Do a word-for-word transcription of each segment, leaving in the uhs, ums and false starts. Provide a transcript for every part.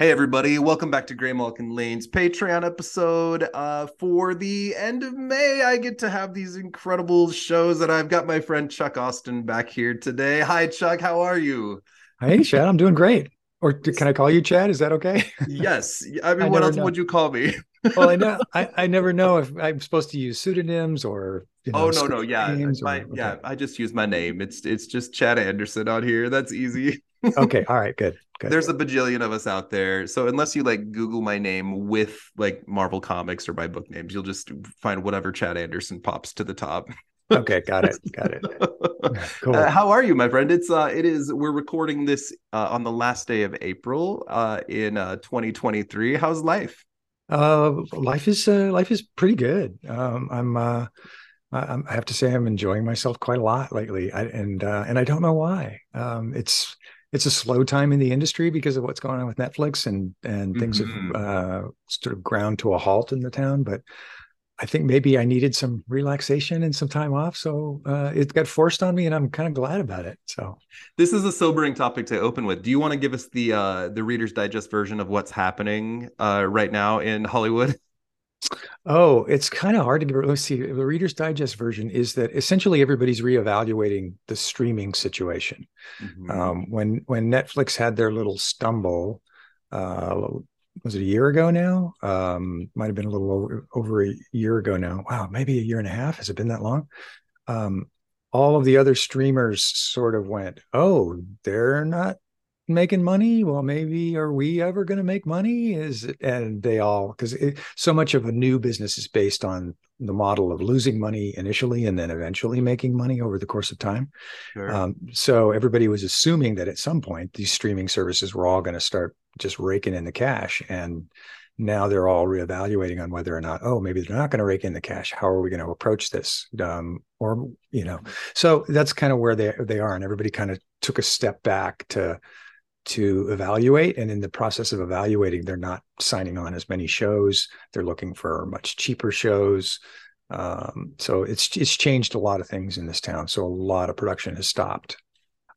Hey everybody, welcome back to Gray Malkin Lane's Patreon episode uh, for the end of May. I get to have these incredible shows that I've got my friend Chuck Austen back here today. Hi Chuck, how are you? Hey Chad, I'm doing great. Or can I call you Chad? Is that okay? Yes. I mean, I what else know. would you call me? Well, I know I, I never know if I'm supposed to use pseudonyms or you know, oh no no yeah my, or, yeah okay. I just use my name. It's it's just Chad Anderson on here. That's easy. Okay. All right. Good. Good. There's a bajillion of us out there. So unless you like Google my name with like Marvel Comics or my book names, you'll just find whatever Chad Anderson pops to the top. Okay. Got it. Got it. Cool. Uh, how are you, my friend? It's uh, it is. We're recording this uh, on the last day of April uh, in uh, twenty twenty-three. How's life? Uh, life is uh, life is pretty good. Um, I'm uh, I have to say I'm enjoying myself quite a lot lately. I, and uh, and I don't know why. Um, it's It's a slow time in the industry because of what's going on with Netflix and and mm-hmm. things have uh, sort of ground to a halt in the town. But I think maybe I needed some relaxation and some time off. So uh, it got forced on me and I'm kind of glad about it. So this is a sobering topic to open with. Do you want to give us the uh, the Reader's Digest version of what's happening uh, right now in Hollywood? Oh, it's kind of hard to give. Let's see. The Reader's Digest version is that essentially everybody's reevaluating the streaming situation. Mm-hmm. Um, when when Netflix had their little stumble, uh, was it a year ago now? Um, might have been a little over, over a year ago now. Wow, maybe a year and a half. Has it been that long? Um, all of the other streamers sort of went, oh, they're not making money. Well, maybe are we ever going to make money? Is it, and they all, because so much of a new business is based on the model of losing money initially and then eventually making money over the course of time. Sure. Um, so everybody was assuming that at some point these streaming services were all going to start just raking in the cash, and now they're all reevaluating on whether or not, oh, maybe they're not going to rake in the cash. How are we going to approach this? Um, or you know, so that's kind of where they they are, and everybody kind of took a step back to. to evaluate. And in the process of evaluating, they're not signing on as many shows. They're looking for much cheaper shows. Um, so it's it's changed a lot of things in this town. So a lot of production has stopped.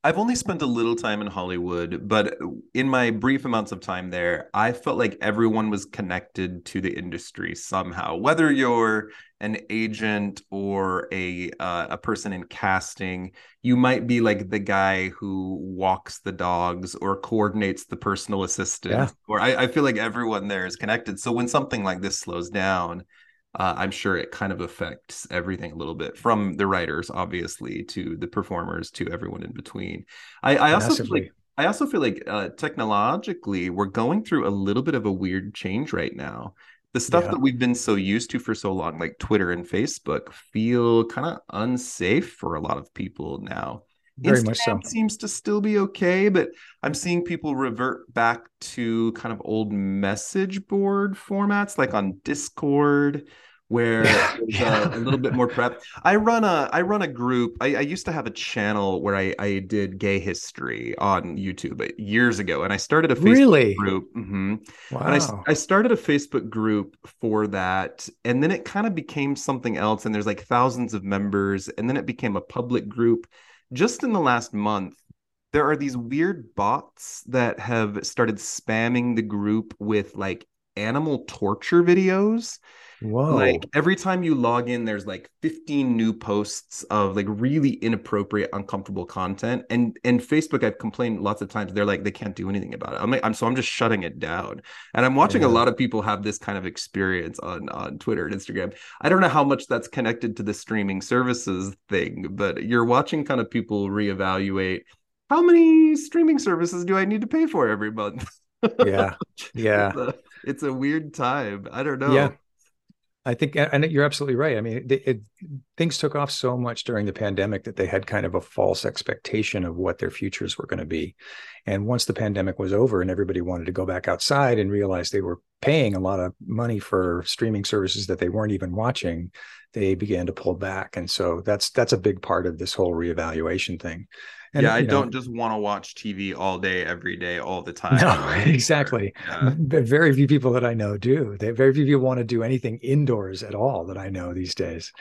I've only spent a little time in Hollywood, but in my brief amounts of time there, I felt like everyone was connected to the industry somehow, whether you're an agent or a uh, a person in casting. You might be like the guy who walks the dogs or coordinates the personal assistant. Yeah. Or I, I feel like everyone there is connected. So when something like this slows down, Uh, I'm sure it kind of affects everything a little bit, from the writers, obviously, to the performers, to everyone in between. I, I also feel like, I also feel like uh, technologically, we're going through a little bit of a weird change right now. The stuff yeah. that we've been so used to for so long, like Twitter and Facebook, feel kind of unsafe for a lot of people now. Very Instagram much so. Seems to still be okay, but I'm seeing people revert back to kind of old message board formats, like on Discord, where yeah. there's yeah. a, a little bit more prep. I run a I run a group. I, I used to have a channel where I, I did gay history on YouTube years ago, and I started a Facebook really? group. Mm-hmm. Wow. And I, I started a Facebook group for that, and then it kind of became something else. And there's like thousands of members, and then it became a public group. Just in the last month, there are these weird bots that have started spamming the group with like animal torture videos. Whoa. Like every time you log in, there's like fifteen new posts of like really inappropriate, uncomfortable content. And and Facebook, I've complained lots of times. They're like, they can't do anything about it. I'm like, I'm so I'm just shutting it down. And I'm watching yeah. a lot of people have this kind of experience on, on Twitter and Instagram. I don't know how much that's connected to the streaming services thing, but you're watching kind of people reevaluate how many streaming services do I need to pay for every month? Yeah. Yeah. It's a, it's a weird time. I don't know. Yeah. I think, and you're absolutely right. I mean, it, it, things took off so much during the pandemic that they had kind of a false expectation of what their futures were going to be. And once the pandemic was over and everybody wanted to go back outside and realized they were paying a lot of money for streaming services that they weren't even watching, they began to pull back. And so that's that's a big part of this whole reevaluation thing. And, yeah, I don't know, just want to watch T V all day, every day, all the time. No, exactly. Yeah. Very few people that I know do. They, very few people want to do anything indoors at all that I know these days.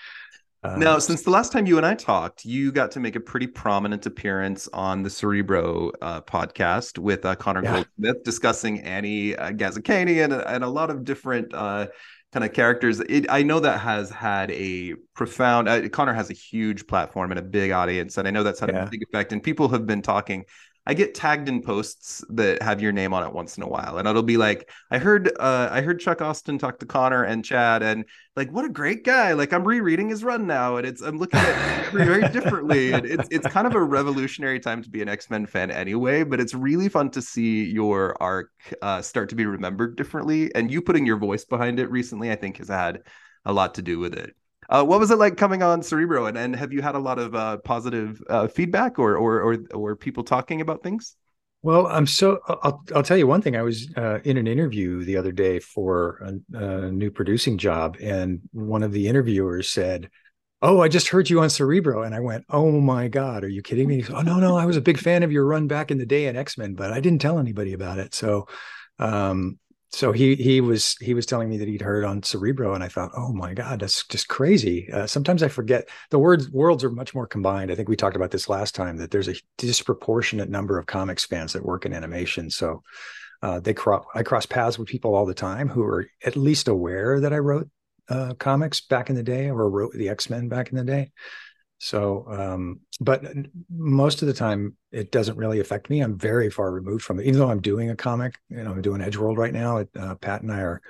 Uh, now, since the last time you and I talked, you got to make a pretty prominent appearance on the Cerebro uh, podcast with uh, Connor yeah. Goldsmith, discussing Annie uh, Gazzikani and, and a lot of different uh, kind of characters. It, I know that has had a profound... Uh, Connor has a huge platform and a big audience, and I know that's had yeah. a big effect. And people have been talking... I get tagged in posts that have your name on it once in a while, and it'll be like, I heard uh, I heard Chuck Austen talk to Connor and Chad, and like, what a great guy. Like, I'm rereading his run now, and it's I'm looking at it very differently. And it's it's kind of a revolutionary time to be an X-Men fan anyway, but it's really fun to see your arc uh, start to be remembered differently. And you putting your voice behind it recently, I think, has had a lot to do with it. Uh, what was it like coming on Cerebro, and, and have you had a lot of uh, positive uh, feedback or, or or or people talking about things? Well, I'm so I'll I'll tell you one thing. I was uh, in an interview the other day for a, a new producing job, and one of the interviewers said, "Oh, I just heard you on Cerebro," and I went, "Oh my God, are you kidding me?" He goes, "Oh no, no, I was a big fan of your run back in the day in X-Men, but I didn't tell anybody about it." So, um, So he he was he was telling me that he'd heard on Cerebro, and I thought, oh my God, that's just crazy. Uh, sometimes I forget the words worlds are much more combined. I think we talked about this last time, that there's a disproportionate number of comics fans that work in animation. So uh, they cro- I cross paths with people all the time who are at least aware that I wrote uh, comics back in the day, or wrote the X-Men back in the day. So, um, but most of the time it doesn't really affect me. I'm very far removed from it, even though I'm doing a comic, you know, I'm doing Edgeworld right now. It, uh, Pat and I are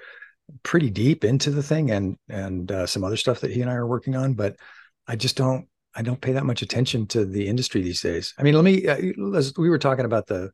pretty deep into the thing, and, and, uh, some other stuff that he and I are working on, but I just don't, I don't pay that much attention to the industry these days. I mean, let me, uh, we were talking about the,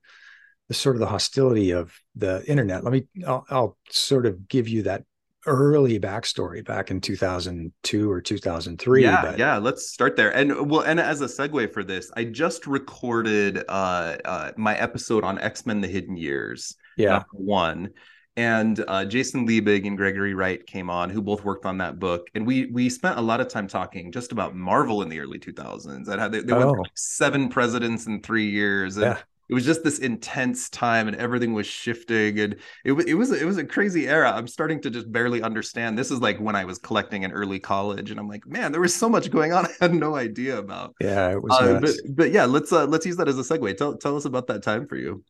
the sort of the hostility of the internet. Let me, I'll, I'll sort of give you that early backstory back in two thousand two or two thousand three. Yeah, but... yeah. Let's start there. And well, and as a segue for this, I just recorded uh, uh, my episode on X-Men: The Hidden Years, yeah, number one. And uh, Jason Liebig and Gregory Wright came on, who both worked on that book. And we we spent a lot of time talking just about Marvel in the early two thousands. And how they, they oh. went through like seven presidents in three years. And yeah. It was just this intense time, and everything was shifting, and it was it was it was a crazy era. I'm starting to just barely understand. This is like when I was collecting in early college, and I'm like, man, there was so much going on I had no idea about. Yeah, it was. Uh, but, but yeah, let's uh, let's use that as a segue. Tell tell us about that time for you.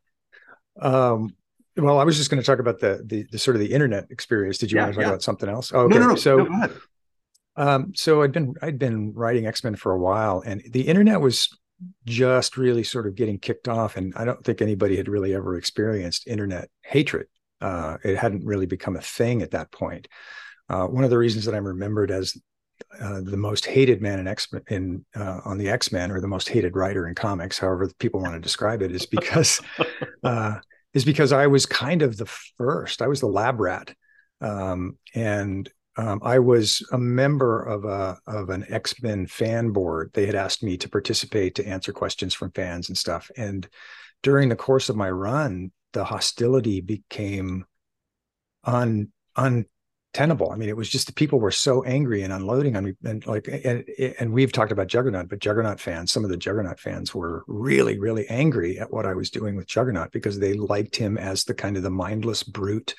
Um. Well, I was just going to talk about the, the the sort of the internet experience. Did you yeah, want to talk yeah. about something else? Oh, okay. No, no, no. So. No, go ahead. Um. So I'd been I'd been writing X-Men for a while, and the internet was just really sort of getting kicked off, and I don't think anybody had really ever experienced internet hatred. Uh, it hadn't really become a thing at that point. Uh, one of the reasons that I'm remembered as uh, the most hated man in X in uh, on the X-Men, or the most hated writer in comics, however people want to describe it, is because uh, is because I was kind of the first. I was the lab rat, um, and. Um, I was a member of a of an X-Men fan board. They had asked me to participate, to answer questions from fans and stuff. And during the course of my run, the hostility became un, untenable. I mean, it was just the people were so angry and unloading on me. And like, and, and we've talked about Juggernaut, but Juggernaut fans, some of the Juggernaut fans were really, really angry at what I was doing with Juggernaut, because they liked him as the kind of the mindless brute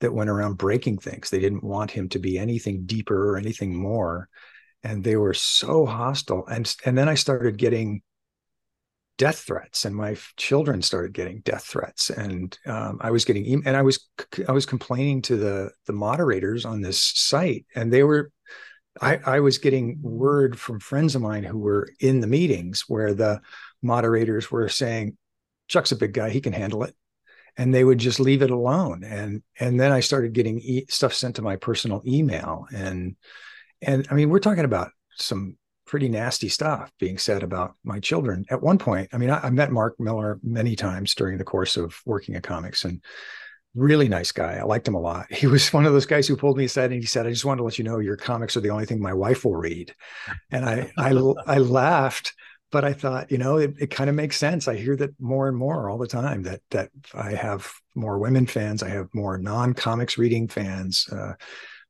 that went around breaking things. They didn't want him to be anything deeper or anything more. And they were so hostile. And, and then I started getting death threats, and my children started getting death threats. And um, I was getting, and I was, I was complaining to the, the moderators on this site, and they were, I, I was getting word from friends of mine who were in the meetings where the moderators were saying, "Chuck's a big guy. He can handle it." And they would just leave it alone. And and then I started getting e- stuff sent to my personal email. And, and I mean, we're talking about some pretty nasty stuff being said about my children. At one point, I mean, I, I met Mark Miller many times during the course of working at comics, and really nice guy. I liked him a lot. He was one of those guys who pulled me aside and he said, "I just wanted to let you know your comics are the only thing my wife will read." And I I, I laughed. But I thought, you know, it, it kind of makes sense. I hear that more and more all the time, that that I have more women fans. I have more non-comics reading fans. Uh,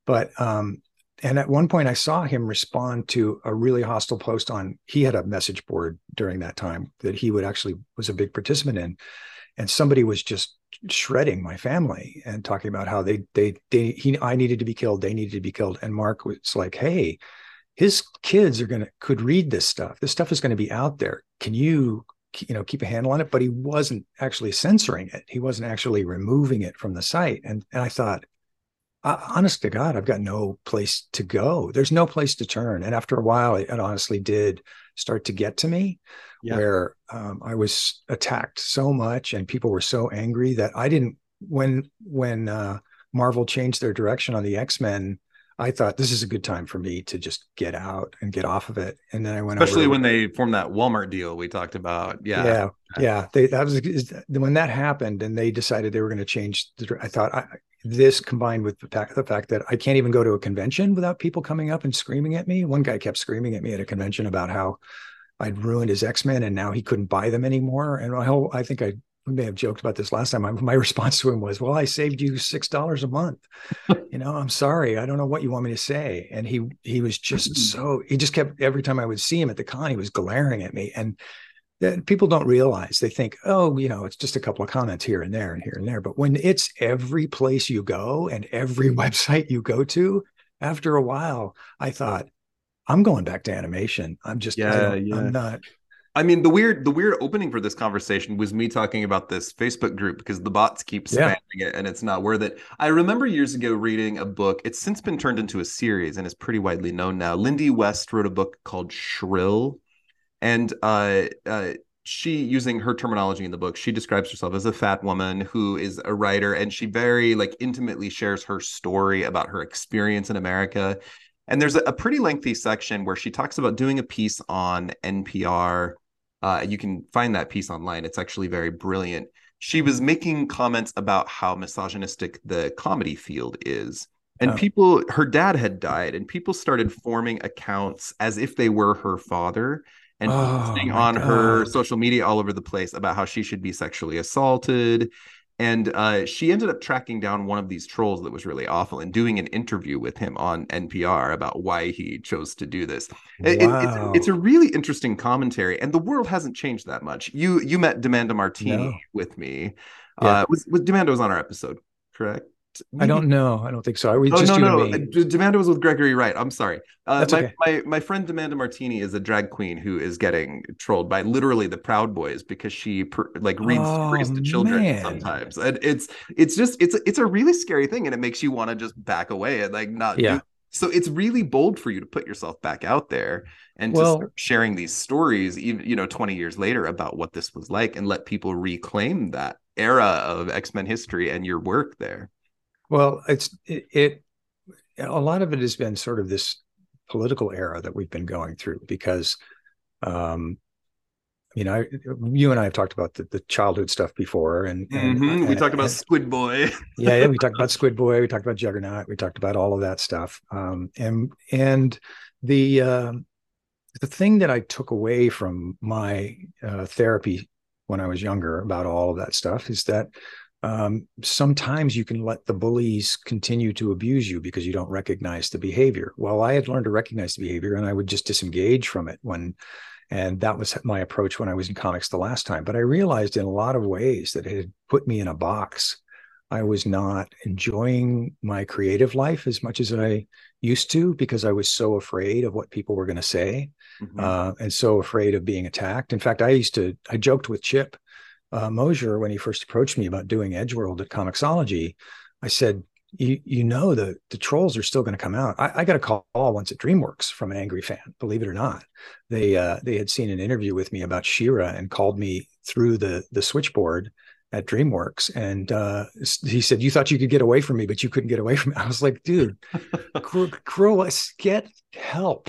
but um, and at one point I saw him respond to a really hostile post on, he had a message board during that time that he would actually was a big participant in. And somebody was just shredding my family and talking about how they, they, they he, I needed to be killed. They needed to be killed. And Mark was like, "Hey, his kids are going to, could read this stuff. This stuff is going to be out there. Can you, you know, keep a handle on it? But he wasn't actually censoring it. He wasn't actually removing it from the site. And, and I thought, honest to God, I've got no place to go. There's no place to turn. And after a while, it, it honestly did start to get to me, yeah. where um, I was attacked so much and people were so angry that I didn't, when, when uh, Marvel changed their direction on the X-Men, I thought this is a good time for me to just get out and get off of it. And then I went, especially over when they formed that Walmart deal we talked about. Yeah. Yeah. Yeah. They, that was when that happened and they decided they were going to change. The, I thought I, this combined with the fact, the fact that I can't even go to a convention without people coming up and screaming at me. One guy kept screaming at me at a convention about how I'd ruined his X-Men and now he couldn't buy them anymore. And I, I think I, we may have joked about this last time. My response to him was, well, I saved you six dollars a month. You know, I'm sorry. I don't know what you want me to say. And he, he was just so, he just kept, every time I would see him at the con, he was glaring at me. And that people don't realize, they think, oh, you know, it's just a couple of comments here and there and here and there. But when it's every place you go and every website you go to, after a while, I thought, I'm going back to animation. I'm just, yeah, yeah. I'm not. I mean, the weird the weird opening for this conversation was me talking about this Facebook group because the bots keep spamming yeah. it and it's not worth it. I remember years ago reading a book. It's since been turned into a series and is pretty widely known now. Lindy West wrote a book called Shrill. And uh, uh, she, using her terminology in the book, she describes herself as a fat woman who is a writer. And she very like intimately shares her story about her experience in America. And there's a, a pretty lengthy section where she talks about doing a piece on N P R. Uh, you can find that piece online. It's actually very brilliant. She was making comments about how misogynistic the comedy field is. And oh. people, her dad had died, and people started forming accounts as if they were her father and oh, posting on God. her social media all over the place about how she should be sexually assaulted. And uh, she ended up tracking down one of these trolls that was really awful and doing an interview with him on N P R about why he chose to do this. Wow. It, it's, it's a really interesting commentary. And the world hasn't changed that much. You you met Demanda Martini no. with me. Yeah. Uh, was, was Demanda was on our episode, correct? Maybe. I don't know. I don't think so. Are we oh, just no, no. Demanda was with Gregory Wright. I'm sorry. Uh, That's my, okay. my, my friend Demanda Martini is a drag queen who is getting trolled by literally the Proud Boys because she per, like reads oh, stories to children man. sometimes. And it's it's just it's it's a really scary thing, and it makes you want to just back away and like not. Yeah. Do, so it's really bold for you to put yourself back out there and well, just sharing these stories, even you know, twenty years later about what this was like, and let people reclaim that era of X-Men history and your work there. Well, it's it, it. A lot of it has been sort of this political era that we've been going through because, um, you know, I, you and I have talked about the, the childhood stuff before, and, and mm-hmm. we and, talked about and, Squid Boy. yeah, yeah, we talked about Squid Boy. We talked about Juggernaut. We talked about all of that stuff. Um, and and the uh, the thing that I took away from my uh, therapy when I was younger about all of that stuff is that. Um, sometimes you can let the bullies continue to abuse you because you don't recognize the behavior. Well, I had learned to recognize the behavior and I would just disengage from it when, and that was my approach when I was in comics the last time. But I realized in a lot of ways that it had put me in a box. I was not enjoying my creative life as much as I used to because I was so afraid of what people were going to say, mm-hmm. uh, and so afraid of being attacked. In fact, I used to, I joked with Chip Uh, Mosier, when he first approached me about doing Edgeworld at Comixology, I said, you, you know, the, the trolls are still going to come out. I, I got a call once at DreamWorks from an angry fan, believe it or not. They uh, they had seen an interview with me about She-Ra and called me through the, the switchboard at DreamWorks. And uh, he said, you thought you could get away from me, but you couldn't get away from me. I was like, dude, grow, grow us, get help.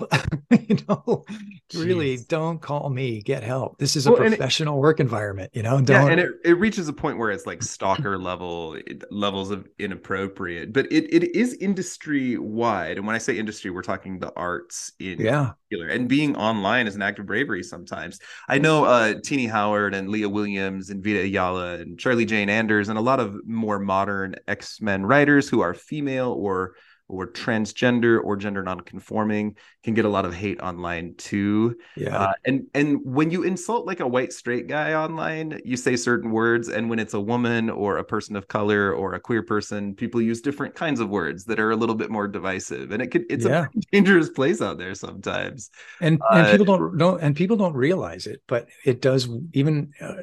you know, Jeez. Really don't call me, get help. This is a well, professional it, work environment, you know? Don't... Yeah, and it, it reaches a point where it's like stalker level, levels of inappropriate, but it it is industry wide. And when I say industry, we're talking the arts in yeah. particular. And being online is an act of bravery sometimes. I know uh, Teenie Howard and Leah Williams and Vita Ayala and Charlie Jane Anders and a lot of more modern X-Men writers who are female or or transgender or gender nonconforming can get a lot of hate online too. Yeah. Uh, and and when you insult like a white straight guy online, you say certain words. And when it's a woman or a person of color or a queer person, people use different kinds of words that are a little bit more divisive. And it could it's yeah. a dangerous place out there sometimes. And uh, and people don't don't and people don't realize it, but it does. Even uh,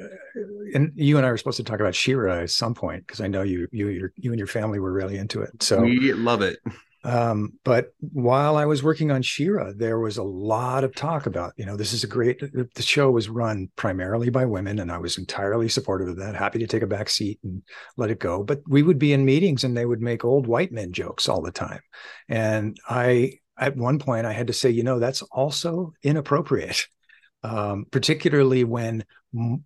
and you and I were supposed to talk about She-Ra at some point, because I know you you your, you and your family were really into it. So we love it. Um, but while I was working on She-Ra, there was a lot of talk about, you know, this is a great, the show was run primarily by women, and I was entirely supportive of that, happy to take a back seat and let it go. But we would be in meetings and they would make old white men jokes all the time. And I, at one point I had to say, you know, that's also inappropriate, um, particularly when m-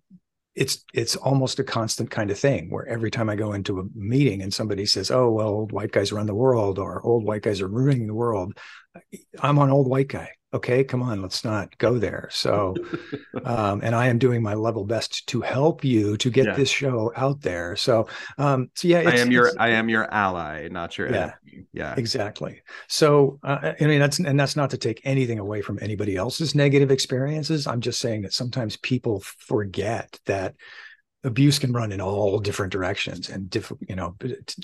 it's it's almost a constant kind of thing where every time I go into a meeting and somebody says, oh, well, old white guys run the world, or old white guys are ruining the world. I'm an old white guy. Okay, come on, let's not go there. So, um, and I am doing my level best to help you to get yeah. this show out there. So, um, so yeah, it's, I am your I am your ally, not your yeah, enemy. Yeah, exactly. So, uh, I mean, that's and that's not to take anything away from anybody else's negative experiences. I'm just saying that sometimes people forget that abuse can run in all different directions, and diff, you know,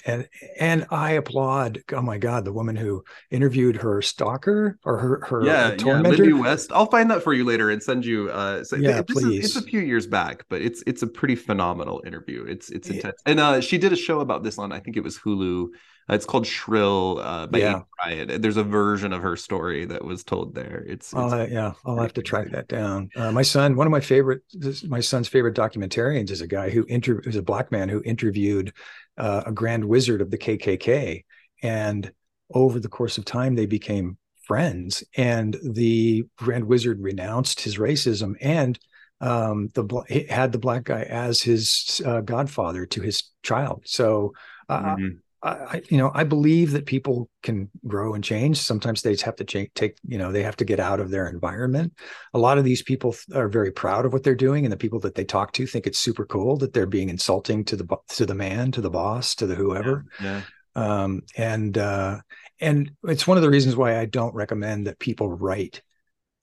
and and I applaud. Oh my God, the woman who interviewed her stalker or her her yeah, tormentor. Yeah, Libby West. I'll find that for you later and send you. Uh, so yeah, this please. Is, it's a few years back, but it's it's a pretty phenomenal interview. It's it's intense, yeah. and uh, she did a show about this on I think it was Hulu. Uh, it's called Shrill uh, by yeah. Annie Riot. There's a version of her story that was told there. It's, it's uh, yeah, I'll have to track that down. Uh, my son, one of my favorite, this, my son's favorite documentarians is a guy who interviewed, is a black man who interviewed uh, a grand wizard of the K K K, and over the course of time they became friends. And the grand wizard renounced his racism and um, the he had the black guy as his uh, godfather to his child. So. Uh, mm-hmm. I, you know, I believe that people can grow and change. Sometimes they have to change, take, you know, they have to get out of their environment. A lot of these people are very proud of what they're doing, and the people that they talk to think it's super cool that they're being insulting to the to the man, to the boss, to the whoever. Yeah, yeah. Um, and uh, and it's one of the reasons why I don't recommend that people write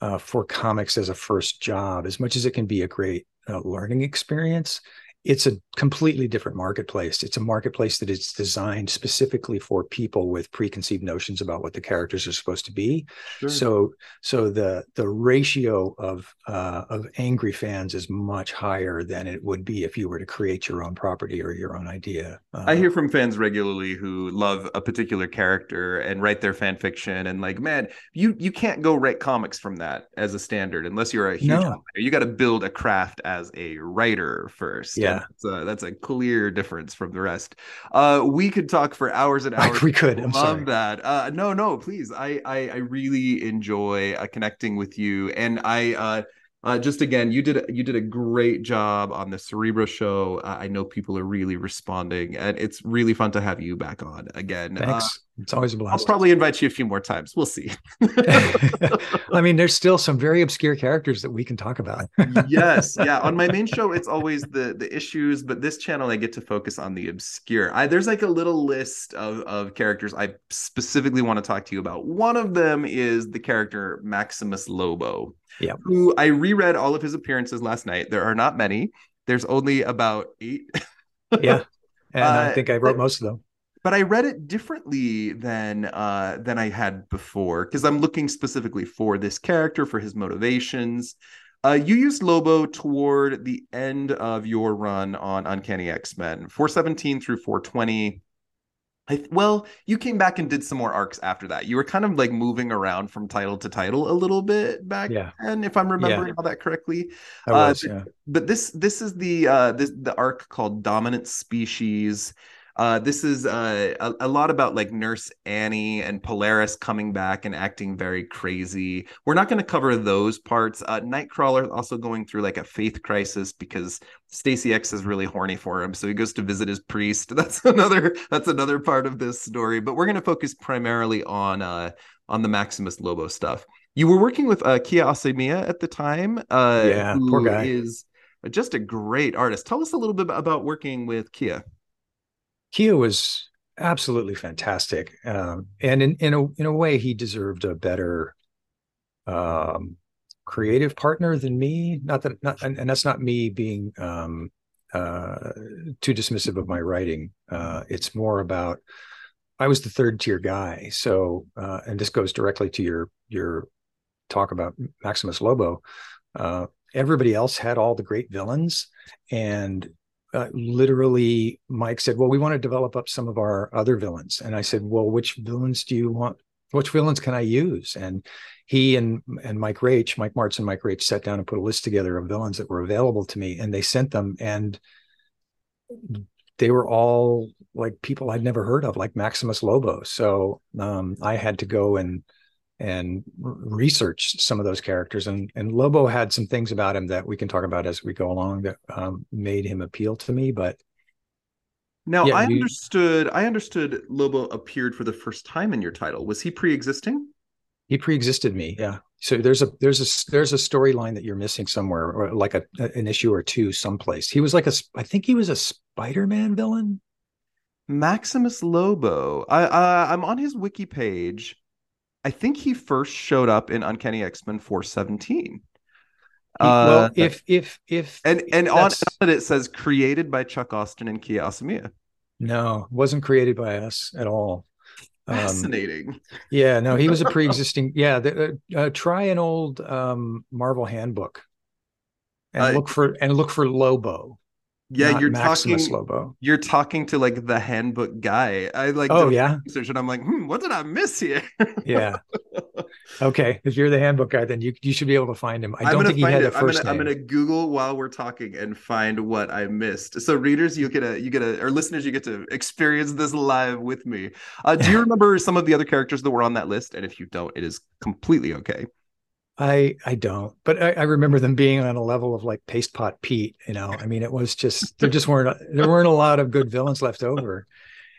uh, for comics as a first job. As much as it can be a great uh, learning experience, it's a completely different marketplace. It's a marketplace that is designed specifically for people with preconceived notions about what the characters are supposed to be. Sure. So, so the the ratio of uh, of angry fans is much higher than it would be if you were to create your own property or your own idea. Uh, I hear from fans regularly who love a particular character and write their fan fiction, and like, man, you you can't go write comics from that as a standard unless you're a huge no. writer. You got to build a craft as a writer first. Yeah. That's a, that's a clear difference from the rest. Uh, we could talk for hours and hours. We could. I'm sorry. Love that. Uh, no, no, please. I, I, I really enjoy uh, connecting with you. And I uh, uh, just again, you did you did a great job on the Cerebro show. Uh, I know people are really responding, and it's really fun to have you back on again. Thanks. Uh, It's always a blast. I'll probably invite you a few more times. We'll see. I mean, there's still some very obscure characters that we can talk about. Yes. Yeah. On my main show, it's always the the issues, but this channel, I get to focus on the obscure. I, there's like a little list of, of characters I specifically want to talk to you about. One of them is the character Maximus Lobo, yeah. who I reread all of his appearances last night. There are not many. There's only about eight. yeah. And uh, I think I wrote and- most of them. But I read it differently than uh, than I had before, because I'm looking specifically for this character, for his motivations. Uh, you used Lobo toward the end of your run on Uncanny X-Men, four seventeen through four twenty. I, well, you came back and did some more arcs after that. You were kind of like moving around from title to title a little bit back yeah. then, if I'm remembering yeah. all that correctly. I was, uh, yeah. But this this is the uh, this the arc called Dominant Species. Uh, this is uh, a, a lot about like Nurse Annie and Polaris coming back and acting very crazy. We're not going to cover those parts. Uh, Nightcrawler also going through like a faith crisis because Stacy X is really horny for him, so he goes to visit his priest. That's another. That's another part of this story. But we're going to focus primarily on uh, on the Maximus Lobo stuff. You were working with uh, Kia Asamiya at the time. Uh, yeah, who poor guy. Is just a great artist. Tell us a little bit about working with Kia. Kia was absolutely fantastic. Um, and in in a in a way, he deserved a better um, creative partner than me. Not that not, and, and that's not me being um, uh, too dismissive of my writing. Uh, it's more about I was the third tier guy. So, uh, and this goes directly to your your talk about Maximus Lobo. Uh, everybody else had all the great villains, and uh, literally Mike said, well, we want to develop up some of our other villains. And I said, well, which villains do you want? Which villains can I use? And he and, and Mike Raicht, Mike Marts and Mike Raicht sat down and put a list together of villains that were available to me, and they sent them, and they were all like people I'd never heard of, like Maximus Lobo. So um, I had to go and and research some of those characters. And, and Lobo had some things about him that we can talk about as we go along that um, made him appeal to me. But now yeah, I you... understood, I understood Lobo appeared for the first time in your title. Was he pre-existing? He pre-existed me. Yeah. So there's a, there's a, there's a storyline that you're missing somewhere, or like a, an issue or two someplace. He was like a, I think he was a Spider-Man villain. Maximus Lobo. I, uh, I'm on his wiki page. I think he first showed up in Uncanny X-Men four seventeen. Well, uh, if if if and if and on it, it says created by Chuck Austen and Kia Asamiya. No, wasn't created by us at all. Fascinating. Um, yeah, no, he was a pre-existing. Yeah, the, uh, try an old um, Marvel handbook and uh, look for and look for Lobo. Yeah, you're Maximus talking. Lobo. You're talking to like the handbook guy. I like. Oh yeah. Research and I'm like, hmm, what did I miss here? Yeah. Okay, if you're the handbook guy, then you you should be able to find him. I I'm don't think he had it. a first I'm gonna, name. I'm going to Google while we're talking and find what I missed. So readers, you get a you get a or listeners, you get to experience this live with me. Uh, do you remember some of the other characters that were on that list? And if you don't, it is completely okay. I I don't, but I, I remember them being on a level of like Paste Pot Pete, you know. I mean, it was just there just weren't there weren't a lot of good villains left over.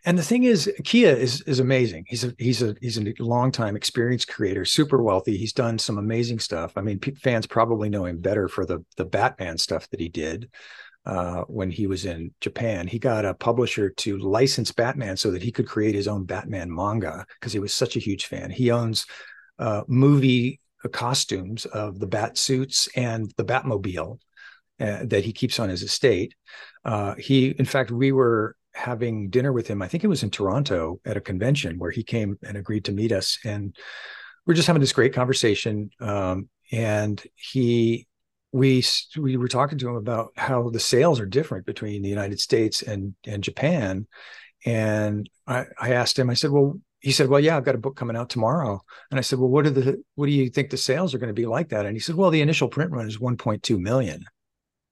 And the thing is, Kia is is amazing. He's a he's a he's a longtime experienced creator, super wealthy. He's done some amazing stuff. I mean, fans probably know him better for the the Batman stuff that he did uh, when he was in Japan. He got a publisher to license Batman so that he could create his own Batman manga because he was such a huge fan. He owns uh, movie. costumes of the bat suits and the Batmobile uh, that he keeps on his estate. Uh, he, in fact, we were having dinner with him. I think it was in Toronto at a convention where he came and agreed to meet us, and we're just having this great conversation. Um, and he, we, we were talking to him about how the sales are different between the United States and and Japan. And I, I asked him. I said, well. He said, well, yeah, I've got a book coming out tomorrow. And I said, well, what are the, what do you think the sales are going to be like that? And he said, well, the initial print run is one point two million.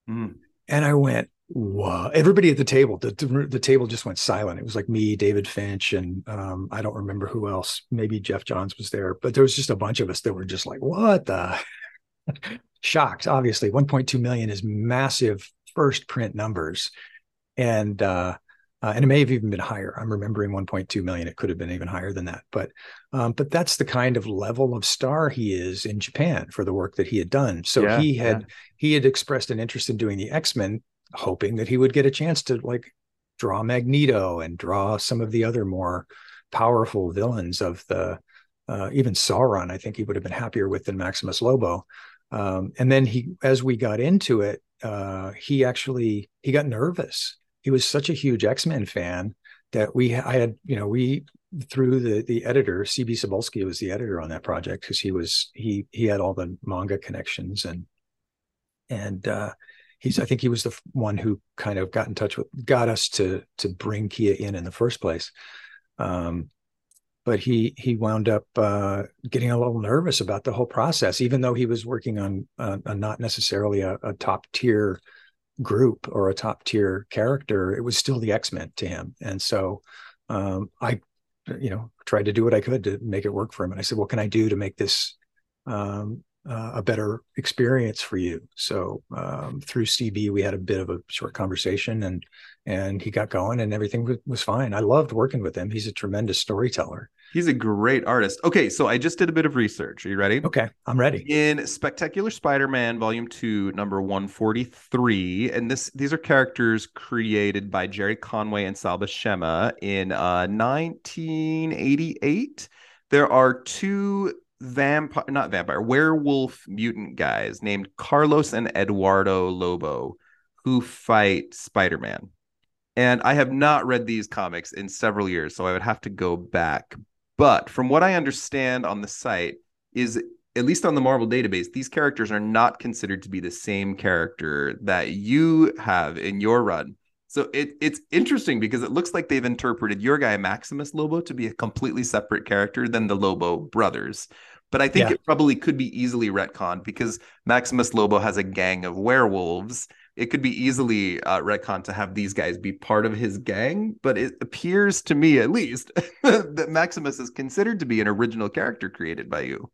Mm. And I went, whoa. Everybody at the table, the, the, the table just went silent. It was like me, David Finch, and um, I don't remember who else, maybe Jeff Johns was there, but there was just a bunch of us that were just like, what the? Shocked, obviously. one point two million is massive first print numbers. And, uh, Uh, and it may have even been higher. I'm remembering one point two million. It could have been even higher than that. But um, but that's the kind of level of star he is in Japan for the work that he had done. So yeah, he had yeah. he had expressed an interest in doing the X-Men, hoping that he would get a chance to like draw Magneto and draw some of the other more powerful villains of the uh, even Sauron. I think he would have been happier with than Maximus Lobo. Um, and then he, as we got into it, uh, he actually he got nervous. He was such a huge X-Men fan that we I had, you know, we through the the editor, C B Cebulski was the editor on that project because he was he he had all the manga connections and and uh, he's I think he was the one who kind of got in touch with got us to to bring Kia in in the first place. Um, but he he wound up uh, getting a little nervous about the whole process, even though he was working on uh, a not necessarily a, a top tier group or a top tier character. It was still the X-Men to him, and so um I you know tried to do what I could to make it work for him. And I said, what can I do to make this um uh, a better experience for you. So um, through C B, we had a bit of a short conversation, and and he got going, and everything was fine. I loved working with him. He's a tremendous storyteller. He's a great artist. Okay, so I just did a bit of research. Are you ready? Okay, I'm ready. In Spectacular Spider-Man, Volume two, number one forty-three, and this these are characters created by Jerry Conway and Salva Shema in uh, nineteen eighty-eight. There are two vampire, not vampire, werewolf mutant guys named Carlos and Eduardo Lobo who fight Spider-Man. And I have not read these comics in several years, so I would have to go back. But from what I understand on the site is, at least on the Marvel database, these characters are not considered to be the same character that you have in your run. So it, it's interesting because it looks like they've interpreted your guy, Maximus Lobo, to be a completely separate character than the Lobo brothers. But I think yeah. it probably could be easily retconned because Maximus Lobo has a gang of werewolves. It could be easily uh, retconned to have these guys be part of his gang, but it appears to me, at least, that Maximus is considered to be an original character created by you.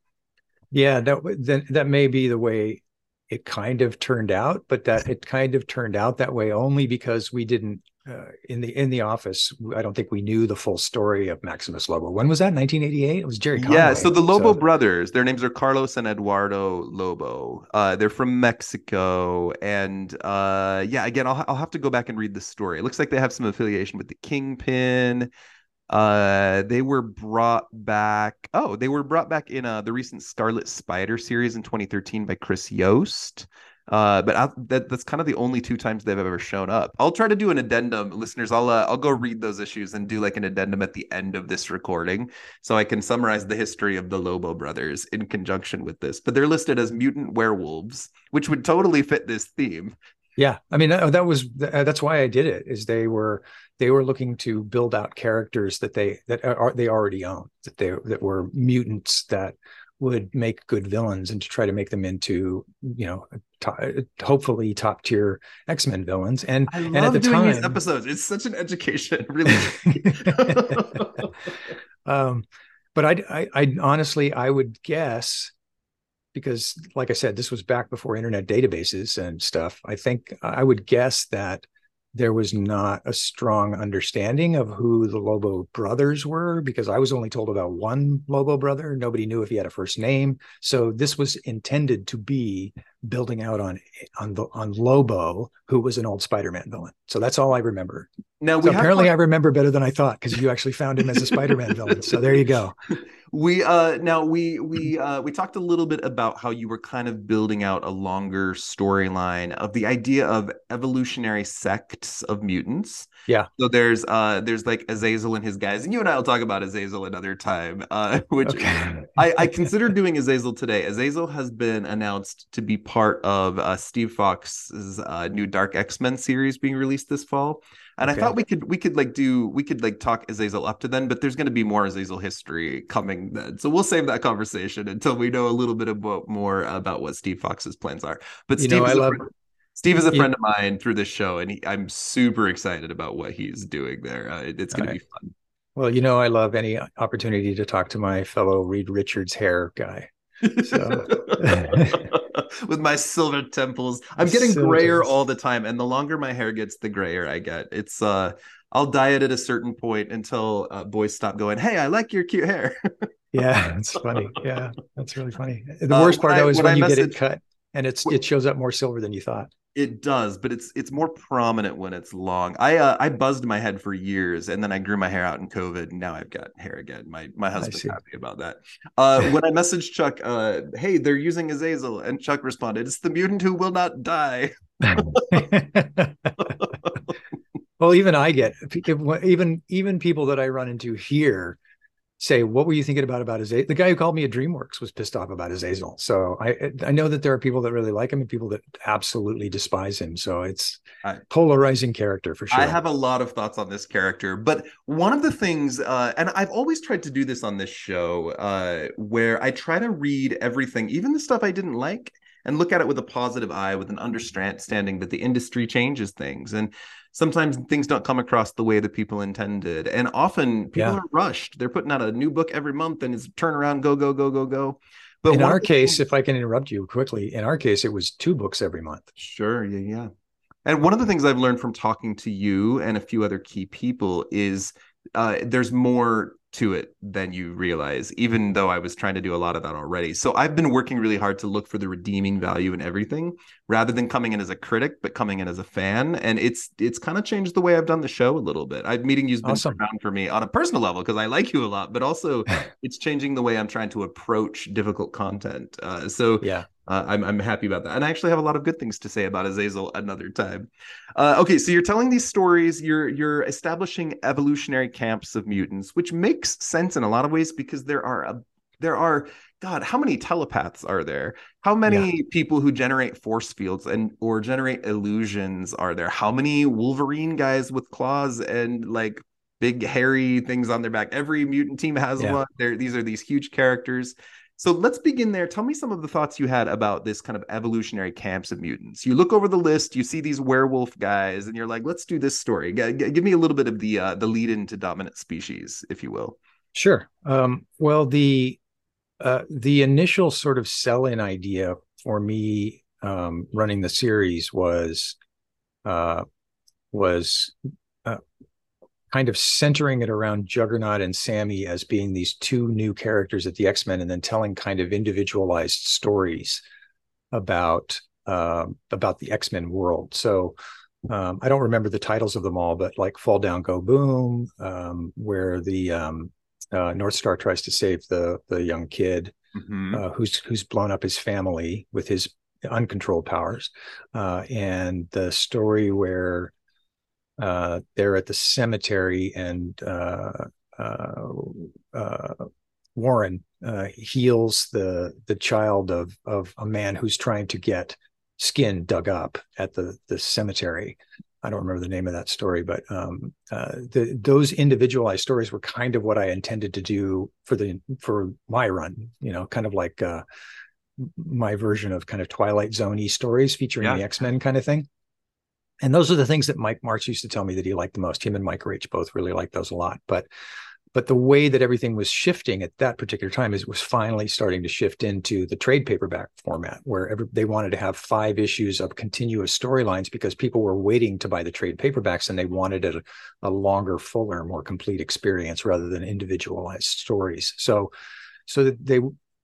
Yeah, that that may be the way it kind of turned out, but that it kind of turned out that way only because we didn't uh, in the in the office. I don't think we knew the full story of Maximus Lobo. When was that? nineteen eighty-eight. It was Jerry Conway. Yeah. So the Lobo so. brothers. Their names are Carlos and Eduardo Lobo. Uh, they're from Mexico, and uh, yeah. Again, I'll I'll have to go back and read the story. It looks like they have some affiliation with the Kingpin. Uh, they were brought back. Oh, they were brought back in uh, the recent Scarlet Spider series in twenty thirteen by Chris Yost. Uh, but I, that, that's kind of the only two times they've ever shown up. I'll try to do an addendum, listeners. I'll uh, I'll go read those issues and do like an addendum at the end of this recording, so I can summarize the history of the Lobo brothers in conjunction with this. But they're listed as mutant werewolves, which would totally fit this theme. Yeah, I mean that was that's why I did it. Is they were they were looking to build out characters that they that are they already own that they that were mutants that would make good villains, and to try to make them into, you know, t- hopefully top tier X-Men villains. And I love and at the doing time, these episodes. It's such an education, really. um, but I, I I honestly I would guess. Because, like I said, this was back before internet databases and stuff. I think I would guess that there was not a strong understanding of who the Lobo brothers were, because I was only told about one Lobo brother. Nobody knew if he had a first name. So this was intended to be building out on on the, on Lobo, who was an old Spider-Man villain. So that's all I remember. Now we so apparently have... I remember better than I thought, because you actually found him as a Spider-Man villain. So there you go. We uh now we we uh we talked a little bit about how you were kind of building out a longer storyline of the idea of evolutionary sects of mutants. Yeah. So there's uh there's like Azazel and his guys, and you and I will talk about Azazel another time. Uh, which okay. I, I considered doing Azazel today. Azazel has been announced to be part of uh, Steve Fox's uh, new Dark X-Men series being released this fall. And okay. I thought we could we could like do we could like talk Azazel up to then, but there's going to be more Azazel history coming then. So we'll save that conversation until we know a little bit about more about what Steve Fox's plans are. But you Steve, know, is I love, friend, Steve is a yeah. friend of mine through this show, and he, I'm super excited about what he's doing there. Uh, it, it's going right. to be fun. Well, you know, I love any opportunity to talk to my fellow Reed Richards hair guy. So. With my silver temples, I'm getting silver. grayer all the time, and the longer my hair gets, the grayer I get. It's uh, I'll dye it at a certain point until uh, boys stop going, "Hey, I like your cute hair." Yeah, it's funny. Yeah, that's really funny. The uh, worst part I, though is when, when you message, get it cut, and it's it shows up more silver than you thought. It does, but it's it's more prominent when it's long. I uh, I buzzed my head for years, and then I grew my hair out in COVID, and now I've got hair again. My my husband's happy about that. Uh, when I messaged Chuck, uh, hey, they're using Azazel, and Chuck responded, "It's the mutant who will not die." Well, even I get even even people that I run into here say, "What were you thinking about about Azazel?" The guy who called me at DreamWorks was pissed off about Azazel. So I I know that there are people that really like him and people that absolutely despise him. So it's a polarizing character for sure. I have a lot of thoughts on this character, but one of the things, uh, and I've always tried to do this on this show, uh, where I try to read everything, even the stuff I didn't like, and look at it with a positive eye, with an understanding that the industry changes things. And sometimes things don't come across the way that people intended. And often people yeah. are rushed. They're putting out a new book every month, and it's turn around, go, go, go, go, go. But in our case, things, if I can interrupt you quickly, in our case, it was two books every month. Sure. Yeah. Yeah. And one of the things I've learned from talking to you and a few other key people is uh, there's more to it than you realize, even though I was trying to do a lot of that already. So I've been working really hard to look for the redeeming value in everything rather than coming in as a critic, but coming in as a fan. And it's it's kind of changed the way I've done the show a little bit. I've meeting you's been awesome. Profound for me on a personal level because I like you a lot, but also it's changing the way I'm trying to approach difficult content. Uh, so yeah. Uh, I'm, I'm happy about that. And I actually have a lot of good things to say about Azazel another time. Uh, okay, so you're telling these stories, you're you're establishing evolutionary camps of mutants, which makes sense in a lot of ways because there are, a, there are God, how many telepaths are there? How many yeah. people who generate force fields and or generate illusions are there? How many Wolverine guys with claws and like big hairy things on their back? Every mutant team has yeah. one. They're, these are these huge characters. So let's begin there. Tell me some of the thoughts you had about this kind of evolutionary camps of mutants. You look over the list, you see these werewolf guys, and you're like, let's do this story. G- give me a little bit of the uh, the lead into dominant species, if you will. Sure. Um, well, the uh, the initial sort of sell-in idea for me um, running the series was, uh, was uh, kind of centering it around Juggernaut and Sammy as being these two new characters at the X-Men, and then telling kind of individualized stories about uh, about the X-Men world. So um, I don't remember the titles of them all, but like Fall Down, Go Boom, um, where the um, uh, North Star tries to save the the young kid mm-hmm. uh, who's who's blown up his family with his uncontrolled powers, uh, and the story where Uh, they're at the cemetery and uh, uh, uh, Warren uh, heals the the child of of a man who's trying to get Skin dug up at the the cemetery. I don't remember the name of that story, but um, uh, the, those individualized stories were kind of what I intended to do for the for my run. You know, kind of like uh, my version of kind of Twilight Zone-y stories featuring yeah. the X-Men kind of thing. And those are the things that Mike Marts used to tell me that he liked the most. Him and Mike Raicht both really liked those a lot. But but the way that everything was shifting at that particular time is it was finally starting to shift into the trade paperback format, where every, they wanted to have five issues of continuous storylines because people were waiting to buy the trade paperbacks, and they wanted a, a longer, fuller, more complete experience rather than individualized stories. So so that they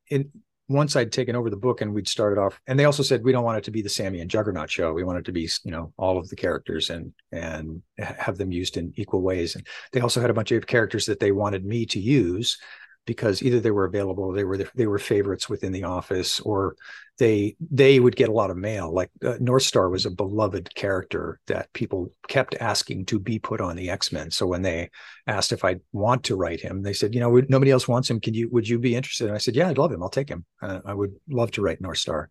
it, once I'd taken over the book and we'd started off, and they also said, we don't want it to be the Sammy and Juggernaut show. We want it to be, you know, all of the characters and, and have them used in equal ways. And they also had a bunch of characters that they wanted me to use because either they were available, they were, they were favorites within the office, or they, they would get a lot of mail. Like uh, North Star was a beloved character that people kept asking to be put on the X-Men. So when they asked if I'd want to write him, they said, you know, nobody else wants him. Can you, would you be interested? And I said, yeah, I'd love him. I'll take him. Uh, I would love to write North Star.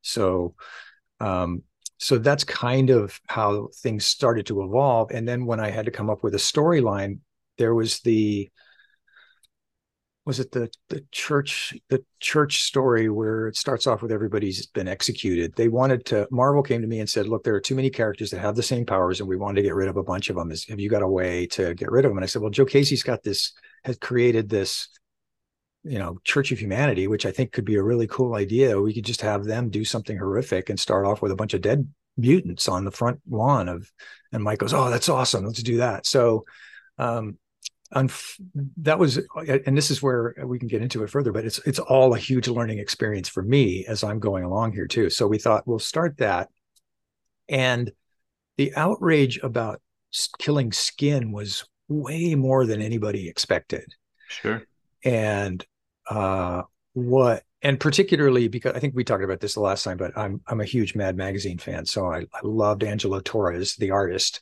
So, um, so that's kind of how things started to evolve. And then when I had to come up with a storyline, there was the, was it the the church the church story where it starts off with everybody's been executed? They wanted to. Marvel came to me and said, "Look, there are too many characters that have the same powers, and we wanted to get rid of a bunch of them. Is, have you got a way to get rid of them?" And I said, "Well, Joe Casey's got this, has created this, you know, Church of Humanity, which I think could be a really cool idea. We could just have them do something horrific and start off with a bunch of dead mutants on the front lawn of." And Mike goes, "Oh, that's awesome! Let's do that." So. Um, And that was, and this is where we can get into it further, but it's it's all a huge learning experience for me as I'm going along here too. So we thought we'll start that, and the outrage about killing Skin was way more than anybody expected. Sure. And uh, what, and particularly because I think we talked about this the last time, but I'm I'm a huge Mad Magazine fan, so I, I loved Angelo Torres, the artist.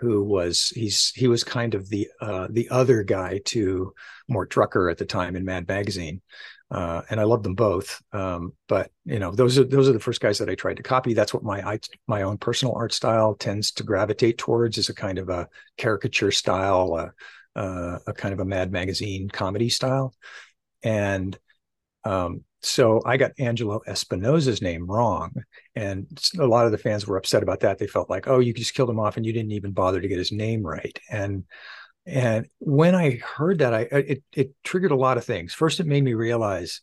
Who was he's he was kind of the uh, the other guy to Mort Drucker at the time in Mad Magazine, uh, and I love them both. Um, but you know, those are those are the first guys that I tried to copy. That's what my my own personal art style tends to gravitate towards, is a kind of a caricature style, uh, uh, a kind of a Mad Magazine comedy style, and. Um, So I got Angelo Espinosa's name wrong, and a lot of the fans were upset about that. They felt like, oh, you just killed him off and you didn't even bother to get his name right. And and when I heard that, I it it triggered a lot of things. First, it made me realize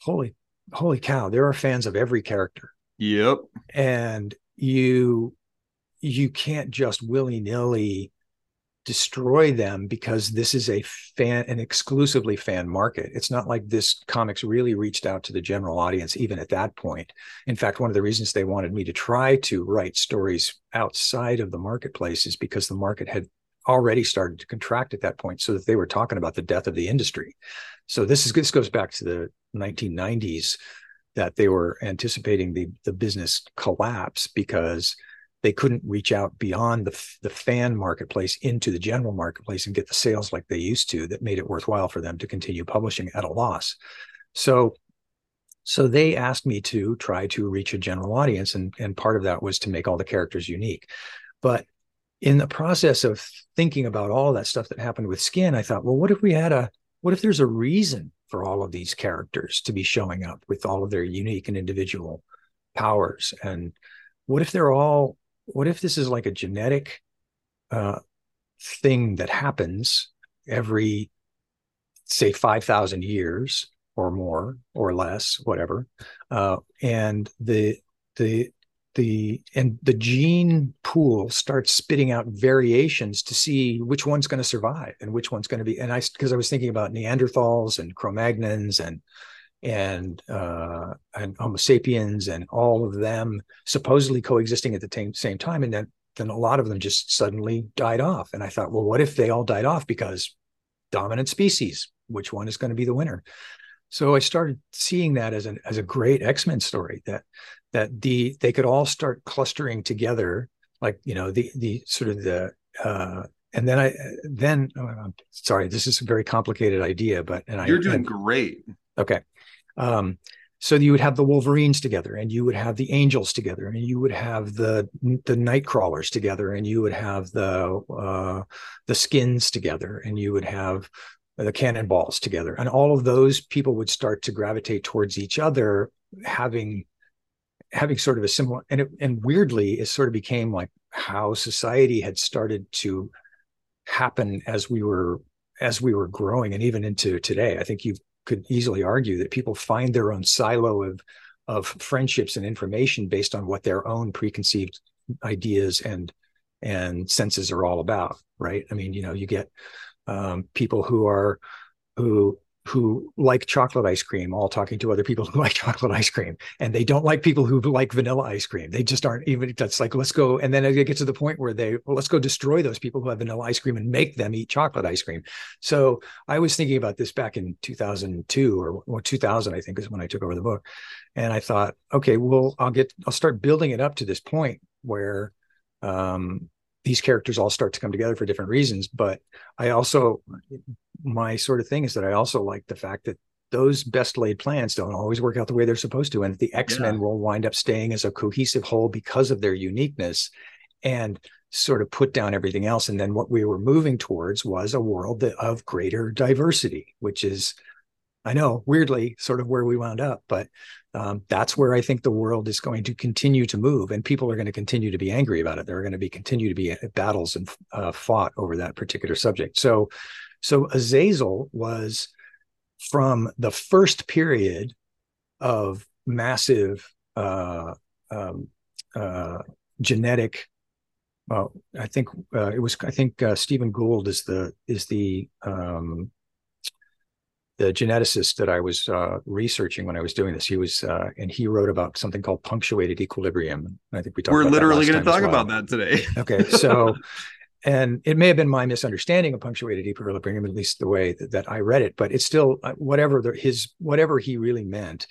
holy, holy cow, there are fans of every character. Yep. And you, you can't just willy-nilly destroy them, because this is a fan, an exclusively fan market. It's not like this comics really reached out to the general audience, even at that point. In fact, one of the reasons they wanted me to try to write stories outside of the marketplace is because the market had already started to contract at that point, so that they were talking about the death of the industry. So this is, this goes back to the nineteen nineties, that they were anticipating the, the business collapse because they couldn't reach out beyond the, the fan marketplace into the general marketplace and get the sales like they used to, that made it worthwhile for them to continue publishing at a loss. So, so they asked me to try to reach a general audience. And, and part of that was to make all the characters unique. But in the process of thinking about all that stuff that happened with Skin, I thought, well, what if we had a, what if there's a reason for all of these characters to be showing up with all of their unique and individual powers? And what if they're all, what if this is like a genetic uh, thing that happens every, say, five thousand years or more or less, whatever, uh, and the the the and the gene pool starts spitting out variations to see which one's going to survive and which one's going to be. And I, because I was thinking about Neanderthals and Cro-Magnons and and uh and Homo sapiens and all of them supposedly coexisting at the t- same time, and then then a lot of them just suddenly died off. And I thought, well, what if they all died off because dominant species, which one is going to be the winner? So I started seeing that as an as a great X-Men story, that that the they could all start clustering together, like, you know, the the sort of the uh and then I then oh, I'm sorry, this is a very complicated idea, but and you're I, doing I, great okay Um, so you would have the Wolverines together, and you would have the Angels together, and you would have the the Nightcrawlers together, and you would have the uh, the Skins together, and you would have the Cannonballs together, and all of those people would start to gravitate towards each other, having having sort of a similar, and it, and weirdly, it sort of became like how society had started to happen as we were as we were growing, and even into today. I think you've could easily argue that people find their own silo of of friendships and information based on what their own preconceived ideas and and senses are all about, right? I mean, you know, you get um, people who are who who like chocolate ice cream, all talking to other people who like chocolate ice cream, and they don't like people who like vanilla ice cream. They just aren't even, that's like, let's go. And then it gets to the point where they, well, let's go destroy those people who have vanilla ice cream and make them eat chocolate ice cream. So I was thinking about this back in two thousand two or, or two thousand, I think, is when I took over the book. And I thought, okay, well, I'll get, I'll start building it up to this point where, um, these characters all start to come together for different reasons. But I also, my sort of thing is that I also like the fact that those best laid plans don't always work out the way they're supposed to. And the X-Men yeah. will wind up staying as a cohesive whole because of their uniqueness, and sort of put down everything else. And then what we were moving towards was a world of greater diversity, which is, I know, weirdly, sort of where we wound up, but um, that's where I think the world is going to continue to move, and people are going to continue to be angry about it. There are going to be continue to be battles and uh, fought over that particular subject. So, so Azazel was from the first period of massive uh, um, uh, genetic. Well, I think uh, it was. I think uh, Stephen Gould is the is the. Um, the geneticist that I was uh, researching when I was doing this. He was, uh, and he wrote about something called punctuated equilibrium. I think we talked We're about literally going to talk well. about that today. Okay. So, and it may have been my misunderstanding of punctuated equilibrium, at least the way that, that I read it, but it's still whatever the, his, whatever he really meant.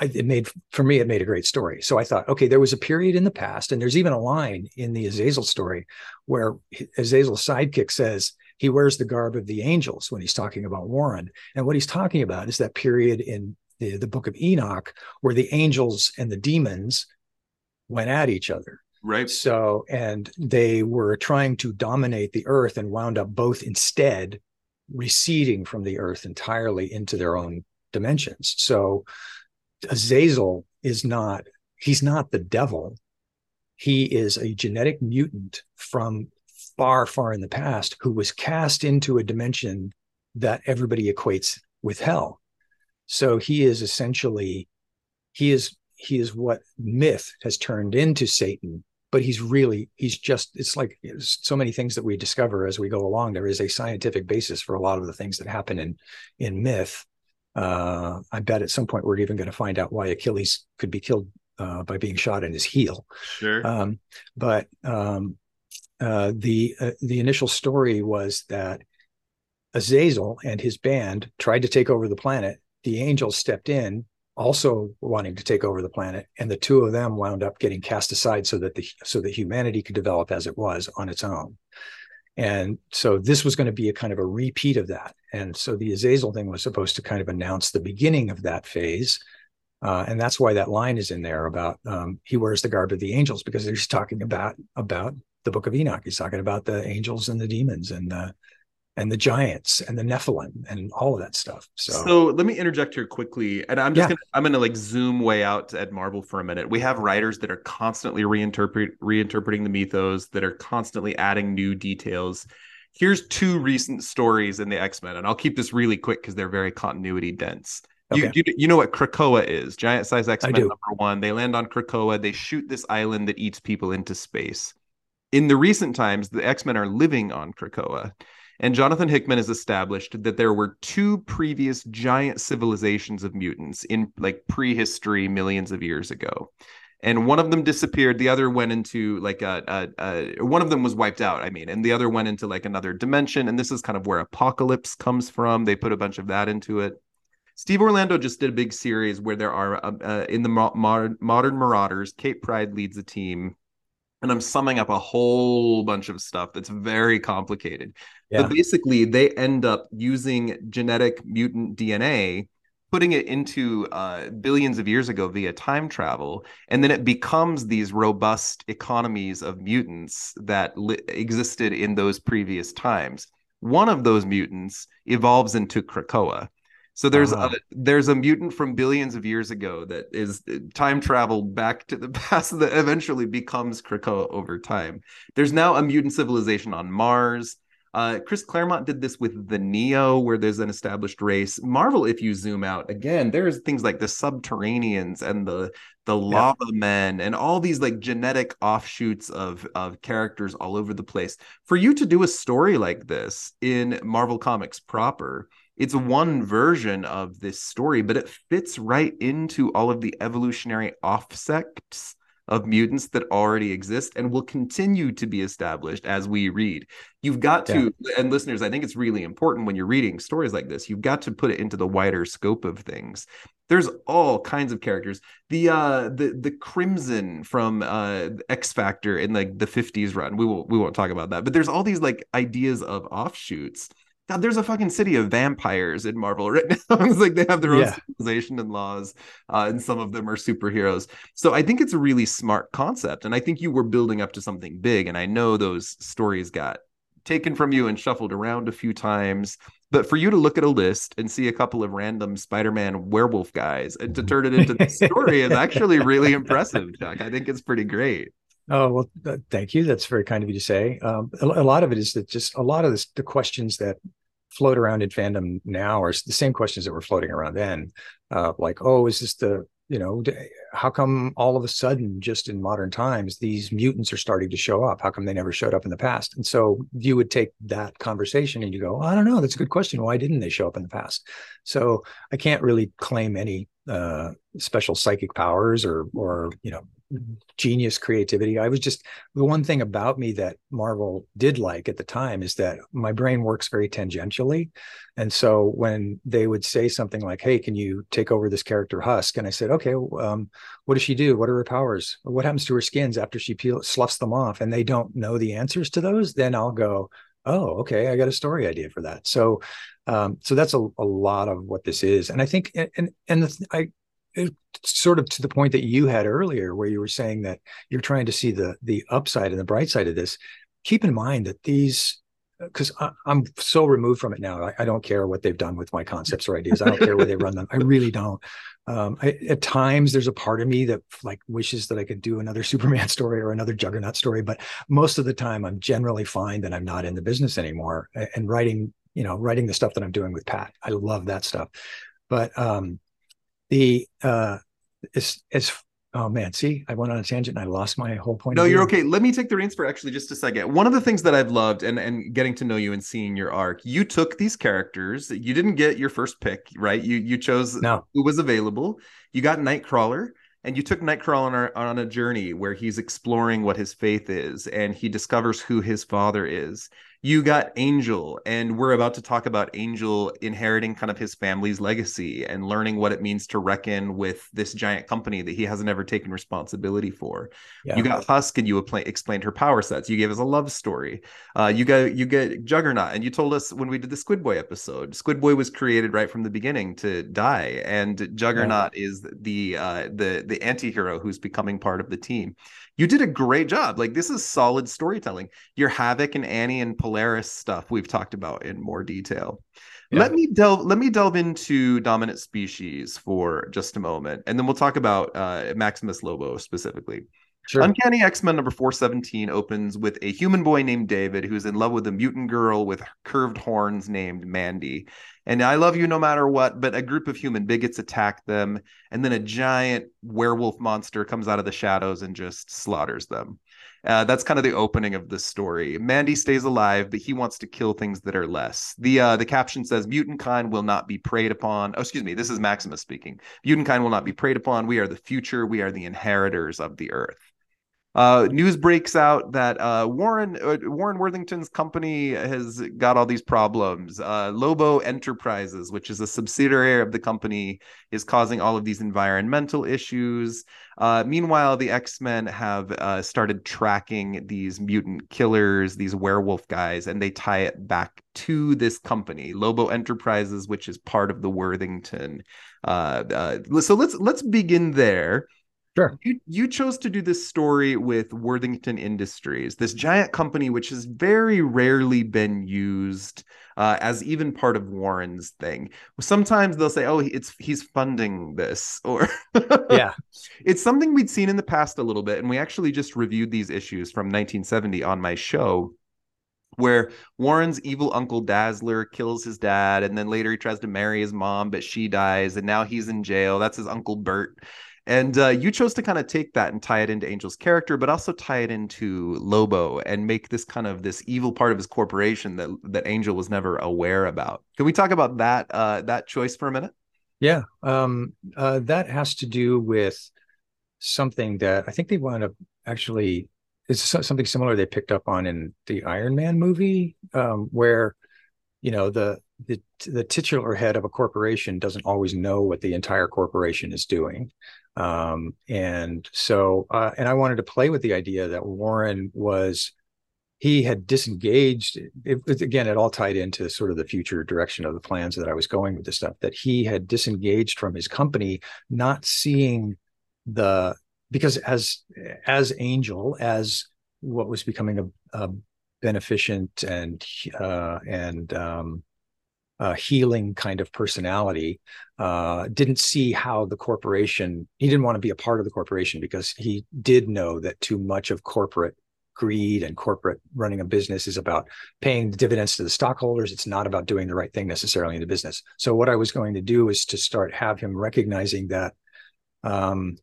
I, it made, for me, it made a great story. So I thought, okay, there was a period in the past, and there's even a line in the Azazel story where Azazel's sidekick says, he wears the garb of the angels when he's talking about Warren. And what he's talking about is that period in the, the Book of Enoch where the angels and the demons went at each other. Right. So, and they were trying to dominate the earth and wound up both instead receding from the earth entirely into their own dimensions. So Azazel is not, he's not the devil. He is a genetic mutant from far, far in the past, who was cast into a dimension that everybody equates with hell. So he is essentially, he is he is what myth has turned into Satan, but he's really, he's just, it's like so many things that we discover as we go along. There is a scientific basis for a lot of the things that happen in, in myth. Uh, I bet at some point we're even going to find out why Achilles could be killed uh, by being shot in his heel. Sure. Um, but um, uh, the, uh, the initial story was that Azazel and his band tried to take over the planet. The angels stepped in, also wanting to take over the planet, and the two of them wound up getting cast aside so that the so that humanity could develop as it was on its own. And so this was going to be a kind of a repeat of that. And so the Azazel thing was supposed to kind of announce the beginning of that phase. Uh, and that's why that line is in there about um, he wears the garb of the angels, because they're just talking about about the Book of Enoch. He's talking about the angels and the demons and the and the giants and the Nephilim and all of that stuff. So, so let me interject here quickly. And I'm just yeah. gonna, I'm going to like zoom way out at Marvel for a minute. We have writers that are constantly reinterpret, reinterpreting the mythos, that are constantly adding new details. Here's two recent stories in the X-Men, and I'll keep this really quick because they're very continuity dense. Okay. You, you, you know what Krakoa is, giant-sized X-Men number one. They land on Krakoa. They shoot this island that eats people into space. In the recent times, the X-Men are living on Krakoa. And Jonathan Hickman has established that there were two previous giant civilizations of mutants in like prehistory millions of years ago. And one of them disappeared. The other went into like a, a, a one of them was wiped out, I mean, and the other went into like another dimension. And this is kind of where Apocalypse comes from. They put a bunch of that into it. Steve Orlando just did a big series where there are uh, uh, in the mo- modern, modern Marauders, Kate Pryde leads a team. And I'm summing up a whole bunch of stuff that's very complicated. Yeah. But basically, they end up using genetic mutant D N A, putting it into uh, billions of years ago via time travel. And then it becomes these robust economies of mutants that li- existed in those previous times. One of those mutants evolves into Krakoa. So there's uh-huh. a there's a mutant from billions of years ago that is time traveled back to the past that eventually becomes Krakoa over time. There's now a mutant civilization on Mars. Uh, Chris Claremont did this with the Neo, where there's an established race. Marvel, if you zoom out again, there's things like the Subterraneans and the the Lava yeah. Men and all these like genetic offshoots of of characters all over the place. For you to do a story like this in Marvel Comics proper, it's one version of this story, but it fits right into all of the evolutionary offsets of mutants that already exist and will continue to be established as we read. You've got to, yeah. and listeners, I think it's really important when you're reading stories like this, you've got to put it into the wider scope of things. There's all kinds of characters. The uh, the the Crimson from uh, X Factor in like the fifties run. We won't we won't talk about that. But there's all these like ideas of offshoots. God, there's a fucking city of vampires in Marvel right now. It's like they have their own yeah. civilization and laws, uh, and some of them are superheroes. So I think it's a really smart concept. And I think you were building up to something big. And I know those stories got taken from you and shuffled around a few times. But for you to look at a list and see a couple of random Spider-Man werewolf guys and to turn it into this story is actually really impressive, Chuck. I think it's pretty great. Oh, well, uh, thank you. That's very kind of you to say. Um, a, a lot of it is that just a lot of this, the questions that float around in fandom now are the same questions that were floating around then. Uh, like, oh, is this the, you know, how come all of a sudden just in modern times, these mutants are starting to show up? How come they never showed up in the past? And so you would take that conversation and you go, I don't know, that's a good question. Why didn't they show up in the past? So I can't really claim any uh, special psychic powers or, or, you know, genius creativity. I was just, the one thing about me that Marvel did like at the time is that my brain works very tangentially. And so when they would say something like, hey, can you take over this character Husk? And I said, okay, um, what does she do? What are her powers? What happens to her skins after she peel, sloughs them off? And they don't know the answers to those. Then I'll go, oh, okay, I got a story idea for that. So, um, so that's a, a lot of what this is. And I think, and, and the, I, It, sort of to the point that you had earlier where you were saying that you're trying to see the the upside and the bright side of this, keep in mind that these, because I'm so removed from it now, I, I don't care what they've done with my concepts or ideas. I don't care where they run them. I really don't. Um, I, at times there's a part of me that like wishes that I could do another Superman story or another Juggernaut story, but most of the time I'm generally fine that I'm not in the business anymore and writing, you know, writing the stuff that I'm doing with Pat. I love that stuff. But um, the uh, it's it's oh man, see, I went on a tangent and I lost my whole point. No, of you're okay. Let me take the reins for actually just a second. One of the things that I've loved and and getting to know you and seeing your arc, you took these characters. You didn't get your first pick, right? You you chose no. who was available. You got Nightcrawler. And you took Nightcrawler on, on a journey where he's exploring what his faith is, and he discovers who his father is. You got Angel, and we're about to talk about Angel inheriting kind of his family's legacy and learning what it means to reckon with this giant company that he hasn't ever taken responsibility for. Yeah. You got Husk, and you explained her power sets. You gave us a love story. Uh, you got you get Juggernaut, and you told us when we did the Squid Boy episode, Squid Boy was created right from the beginning to die, and Juggernaut yeah. is the uh, the the anti-hero who's becoming part of the team. You did a great job. Like, this is solid storytelling. Your Havoc and Annie and Polaris stuff we've talked about in more detail. Yeah. Let me delve. Let me delve into Dominant Species for just a moment, and then we'll talk about uh, Maximus Lobo specifically. Sure. Uncanny X-Men number four seventeen opens with a human boy named David who's in love with a mutant girl with curved horns named Mandy. And I love you no matter what, but a group of human bigots attack them, and then a giant werewolf monster comes out of the shadows and just slaughters them. Uh, that's kind of the opening of the story. Mandy stays alive, but he wants to kill things that are less. The uh, the caption says, mutant kind will not be preyed upon. Oh, excuse me. This is Maximus speaking. Mutant kind will not be preyed upon. We are the future. We are the inheritors of the earth. Uh, news breaks out that uh, Warren uh, Warren Worthington's company has got all these problems. Uh, Lobo Enterprises, which is a subsidiary of the company, is causing all of these environmental issues. Uh, meanwhile, the X-Men have uh, started tracking these mutant killers, these werewolf guys, and they tie it back to this company, Lobo Enterprises, which is part of the Worthington. Uh, uh, so let's let's begin there. Sure. You, you chose to do this story with Worthington Industries, this giant company which has very rarely been used uh, as even part of Warren's thing. Sometimes they'll say, oh, it's he's funding this. Or yeah, it's something we'd seen in the past a little bit. And we actually just reviewed these issues from nineteen seventy on my show, where Warren's evil uncle Dazzler kills his dad. And then later he tries to marry his mom, but she dies. And now he's in jail. That's his uncle Bert. And uh, you chose to kind of take that and tie it into Angel's character, but also tie it into Lobo and make this kind of this evil part of his corporation that that Angel was never aware about. Can we talk about that uh, that choice for a minute? Yeah, um, uh, that has to do with something that I think they wound up actually, it's something similar they picked up on in the Iron Man movie, um, where, you know, the, the the titular head of a corporation doesn't always know what the entire corporation is doing. Um, and so, uh, and I wanted to play with the idea that Warren was, he had disengaged, it, it, again, it all tied into sort of the future direction of the plans that I was going with this stuff, that he had disengaged from his company, not seeing the, because as, as Angel, as what was becoming a, a beneficent and, uh, and, um, Uh, healing kind of personality, uh, didn't see how the corporation, he didn't want to be a part of the corporation because he did know that too much of corporate greed and corporate running a business is about paying dividends to the stockholders. It's not about doing the right thing necessarily in the business. So what I was going to do is to start have him recognizing that, um,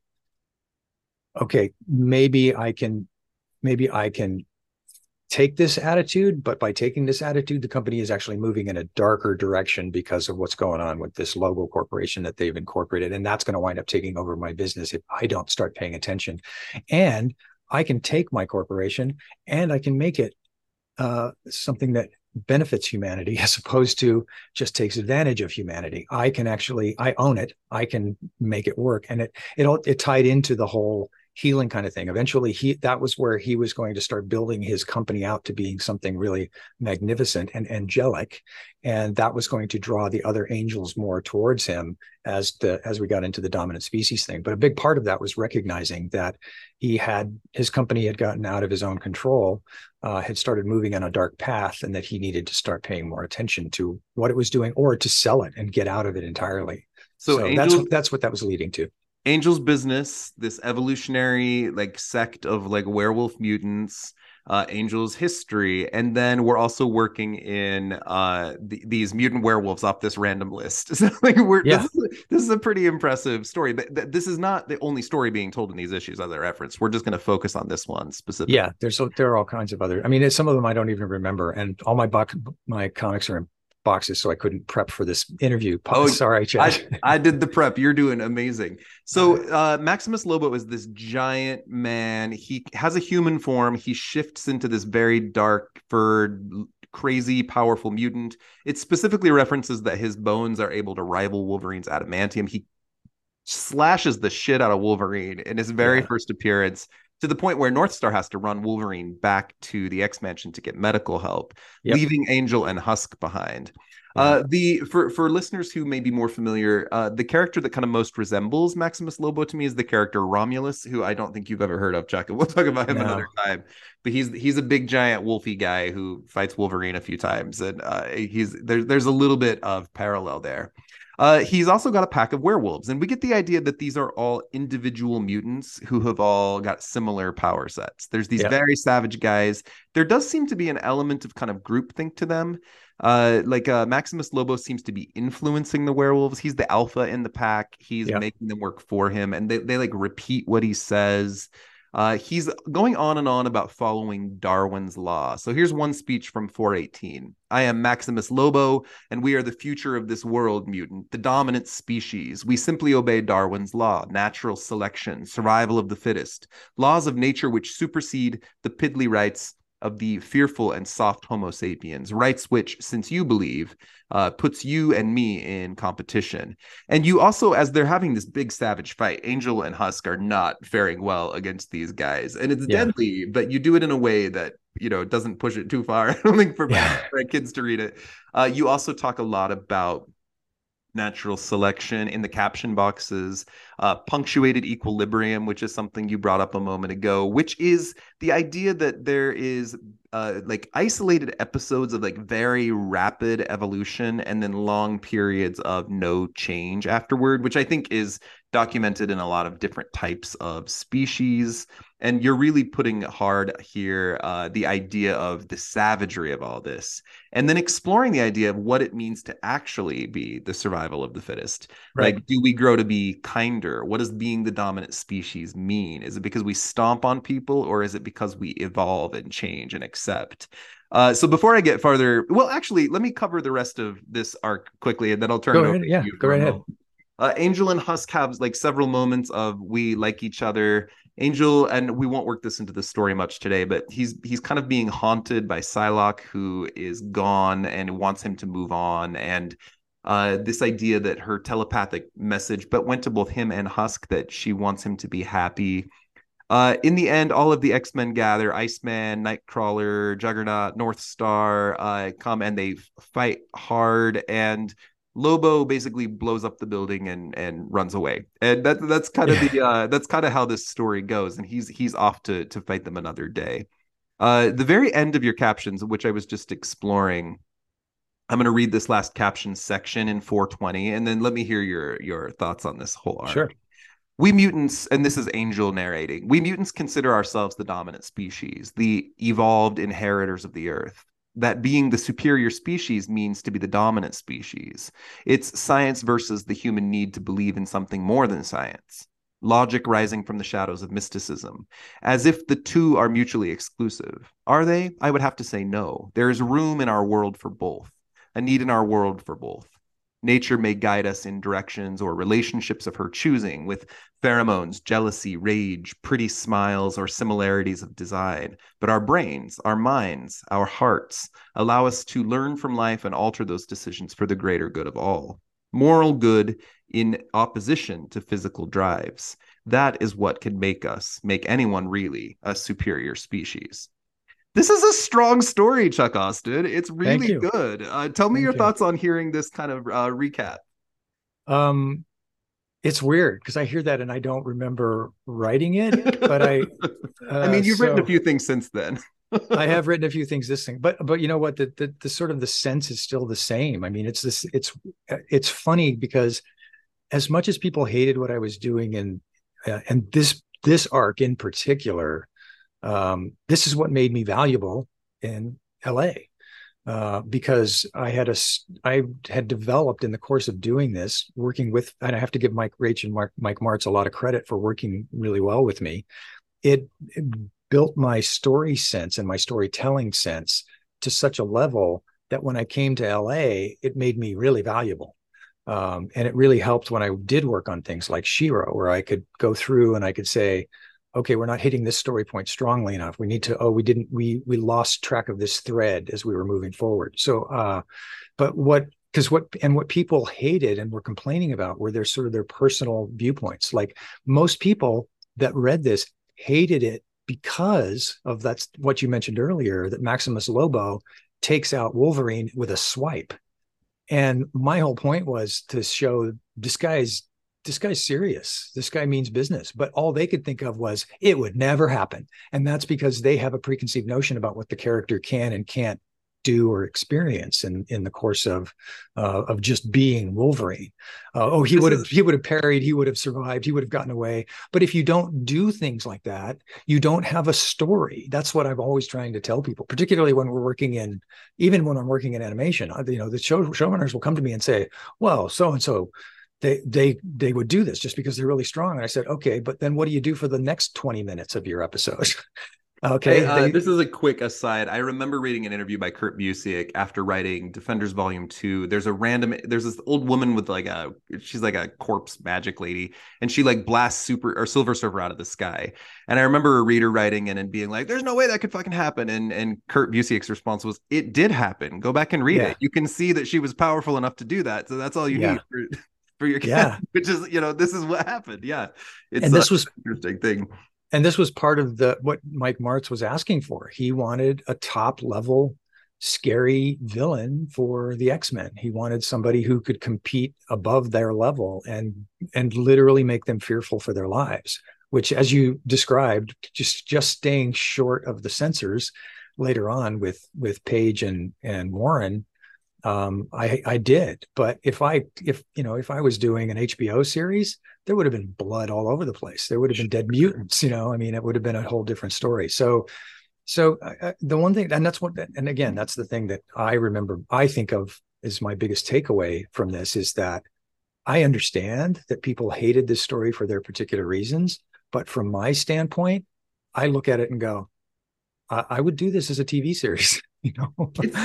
okay, maybe I can, maybe I can take this attitude, but by taking this attitude, the company is actually moving in a darker direction because of what's going on with this Lobo corporation that they've incorporated. And that's going to wind up taking over my business if I don't start paying attention. And I can take my corporation and I can make it uh, something that benefits humanity as opposed to just takes advantage of humanity. I can actually, I own it. I can make it work. And it, it all, it tied into the whole healing kind of thing. Eventually, he that was where he was going to start building his company out to being something really magnificent and angelic, and that was going to draw the other angels more towards him as the as we got into the Dominant Species thing. But a big part of that was recognizing that he had his company had gotten out of his own control, uh, had started moving on a dark path, and that he needed to start paying more attention to what it was doing, or to sell it and get out of it entirely. So, so angels- that's that's what that was leading to. Angel's business, this evolutionary like sect of like werewolf mutants, uh, Angel's history. And then we're also working in uh, th- these mutant werewolves off this random list. So like we're yeah. this, is, this is a pretty impressive story. But th- this is not the only story being told in these issues, as I referenced. We're just going to focus on this one specifically. Yeah, there's there are all kinds of other. I mean, some of them I don't even remember. And all my box, my comics are in boxes, so I couldn't prep for this interview. Oh, sorry, Chad. I, I did the prep. You're doing amazing. So uh, Maximus Lobo is this giant man. He has a human form. He shifts into this very dark furred, crazy, powerful mutant. It specifically references that his bones are able to rival Wolverine's adamantium. He slashes the shit out of Wolverine in his very yeah. first appearance, to the point where North Star has to run Wolverine back to the X-Mansion to get medical help, yep. leaving Angel and Husk behind. Yeah. Uh, the for, for listeners who may be more familiar, uh, the character that kind of most resembles Maximus Lobo to me is the character Romulus, who I don't think you've ever heard of, Chuck. We'll talk about him no. another time. But he's he's a big, giant, wolfy guy who fights Wolverine a few times. And uh, he's there, there's a little bit of parallel there. Uh, he's also got a pack of werewolves, and we get the idea that these are all individual mutants who have all got similar power sets. There's these yeah. very savage guys. There does seem to be an element of kind of groupthink to them. Uh, like uh, Maximus Lobo seems to be influencing the werewolves. He's the alpha in the pack. He's yeah. making them work for him, and they, they like repeat what he says. Uh, he's going on and on about following Darwin's law. So here's one speech from four eighteen. I am Maximus Lobo, and we are the future of this world mutant, the dominant species. We simply obey Darwin's law, natural selection, survival of the fittest, laws of nature which supersede the piddly rights of the fearful and soft Homo sapiens, rights which, since you believe, uh, puts you and me in competition. And you also, as they're having this big savage fight, Angel and Husk are not faring well against these guys. And it's yeah. deadly, but you do it in a way that, you know, doesn't push it too far. I don't think for, yeah. for kids to read it. Uh, you also talk a lot about natural selection in the caption boxes, uh, punctuated equilibrium, which is something you brought up a moment ago, which is the idea that there is uh, like isolated episodes of like very rapid evolution and then long periods of no change afterward, which I think is documented in a lot of different types of species. And you're really putting hard here uh, the idea of the savagery of all this, and then exploring the idea of what it means to actually be the survival of the fittest. Right. Like, do we grow to be kinder? What does being the dominant species mean? Is it because we stomp on people, or is it because we evolve and change and accept? Uh, so before I get farther, well, actually, let me cover the rest of this arc quickly, and then I'll turn go it ahead, over yeah, to you. Go right ahead. Uh, Angel and Husk have like several moments of we like each other. Angel, and we won't work this into the story much today, but he's he's kind of being haunted by Psylocke, who is gone and wants him to move on. And uh, this idea that her telepathic message, but went to both him and Husk, that she wants him to be happy. Uh, in the end, all of the X-Men gather, Iceman, Nightcrawler, Juggernaut, North Star uh, come and they fight hard, and Lobo basically blows up the building and and runs away, and that that's kind of the uh, that's kind of how this story goes. And he's he's off to to fight them another day. Uh, the very end of your captions, which I was just exploring, I'm going to read this last caption section in four twenty, and then let me hear your your thoughts on this whole arc. Sure. We mutants, and this is Angel narrating. We mutants consider ourselves the dominant species, the evolved inheritors of the Earth. That being the superior species means to be the dominant species. It's science versus the human need to believe in something more than science. Logic rising from the shadows of mysticism, as if the two are mutually exclusive. Are they? I would have to say no. There is room in our world for both, a need in our world for both. Nature may guide us in directions or relationships of her choosing, with pheromones, jealousy, rage, pretty smiles, or similarities of design. But our brains, our minds, our hearts allow us to learn from life and alter those decisions for the greater good of all. Moral good in opposition to physical drives. That is what can make us, make anyone really, a superior species. This is a strong story, Chuck Austen. It's really good. Uh, tell me Thank your you. thoughts on hearing this kind of uh, recap. Um, it's weird because I hear that and I don't remember writing it, but I. Uh, I mean, you've so written a few things since then. I have written a few things this thing, but but you know what? The, the the sort of the sense is still the same. I mean, it's this. It's it's funny because as much as people hated what I was doing, and uh, and this this arc in particular. um, this is what made me valuable in L A, uh, because I had a, I had developed in the course of doing this, working with, and I have to give Mike Raicht and Mark, Mike Marts a lot of credit for working really well with me. It, it built my story sense and my storytelling sense to such a level that when I came to L A, it made me really valuable. Um, and it really helped when I did work on things like She-Ra, where I could go through and I could say, okay, we're not hitting this story point strongly enough. We need to, oh, we didn't, we we lost track of this thread as we were moving forward. So, uh, but what, because what, and what people hated and were complaining about were their sort of their personal viewpoints. Like most people that read this hated it because of that's what you mentioned earlier, that Maximus Lobo takes out Wolverine with a swipe. And my whole point was to show this guy's, this guy's serious. This guy means business. But all they could think of was it would never happen. And that's because they have a preconceived notion about what the character can and can't do or experience in, in the course of uh, of just being Wolverine. Uh, oh, he would have he would have parried. He would have survived. He would have gotten away. But if you don't do things like that, you don't have a story. That's what I'm always trying to tell people, particularly when we're working in, even when I'm working in animation. You know, the show, showrunners will come to me and say, "Well, so and so, they they they would do this just because they're really strong." And I said, "Okay, but then what do you do for the next twenty minutes of your episode?" Okay. Hey, uh, they... This is a quick aside. I remember reading an interview by Kurt Busiek after writing Defenders Volume Two. There's a random. There's this old woman with like a. She's like a corpse magic lady, and she like blasts Super or Silver Surfer out of the sky. And I remember a reader writing in and being like, "There's no way that could fucking happen." And and Kurt Busiek's response was, "It did happen. Go back and read yeah. it. You can see that she was powerful enough to do that. So that's all you yeah. need for, for your cat." Yeah. Which is, you know, this is what happened. Yeah. It's and this was an interesting thing. And this was part of the what Mike Marts was asking for. He wanted a top-level, scary villain for the X-Men. He wanted somebody who could compete above their level and and literally make them fearful for their lives, which, as you described, just, just staying short of the censors later on with, with Page and, and Warren, um, I, I did. But if I if you know if I was doing an H B O series, there would have been blood all over the place. There would have been dead mutants, you know, I mean, it would have been a whole different story. So, so uh, the one thing, and that's what, and again, that's the thing that I remember, I think of as my biggest takeaway from this is that I understand that people hated this story for their particular reasons. But from my standpoint, I look at it and go, I, I would do this as a T V series. You know? it's,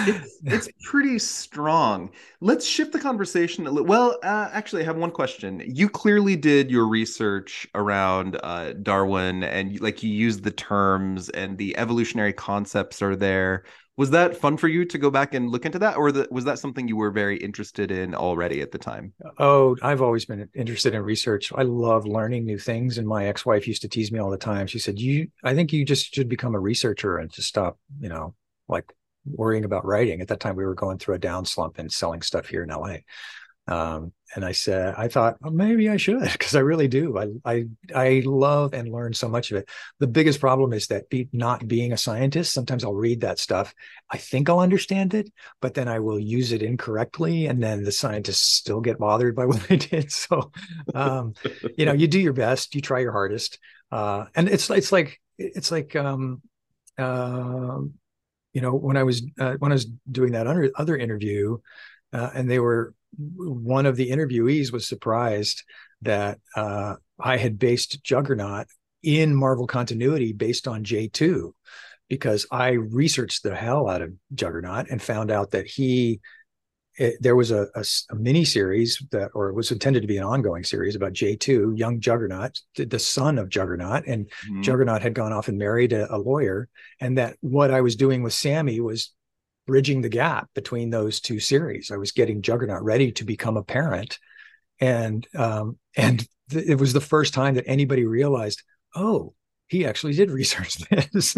it's, it's pretty strong. Let's shift the conversation a little. Well, uh, actually, I have one question. You clearly did your research around uh, Darwin, and like you used the terms and the evolutionary concepts are there. Was that fun for you to go back and look into that, or the, was that something you were very interested in already at the time? Oh, I've always been interested in research. I love learning new things, and my ex-wife used to tease me all the time. She said, "You, I think you just should become a researcher and just stop, you know, like." worrying about writing." At that time we were going through a down slump and selling stuff here in L A, um and I said I thought, well, maybe I should, because I really do. I, I I love and learn so much of it. The biggest problem is that be, not being a scientist, sometimes I'll read that stuff, I think I'll understand it, but then I will use it incorrectly, and then the scientists still get bothered by what I did. So um you know, you do your best, you try your hardest, uh and it's it's like it's like um uh, you know, when I was uh, when I was doing that under, other interview, uh, and they were one of the interviewees was surprised that uh, I had based Juggernaut in Marvel continuity based on J two, because I researched the hell out of Juggernaut and found out that he it, there was a, a, a mini series that, or it was intended to be an ongoing series about J two, young Juggernaut, the son of Juggernaut, and mm-hmm. Juggernaut had gone off and married a, a lawyer, and that what I was doing with Sammy was bridging the gap between those two series. I was getting Juggernaut ready to become a parent, and um, and th- it was the first time that anybody realized, oh, he actually did research this.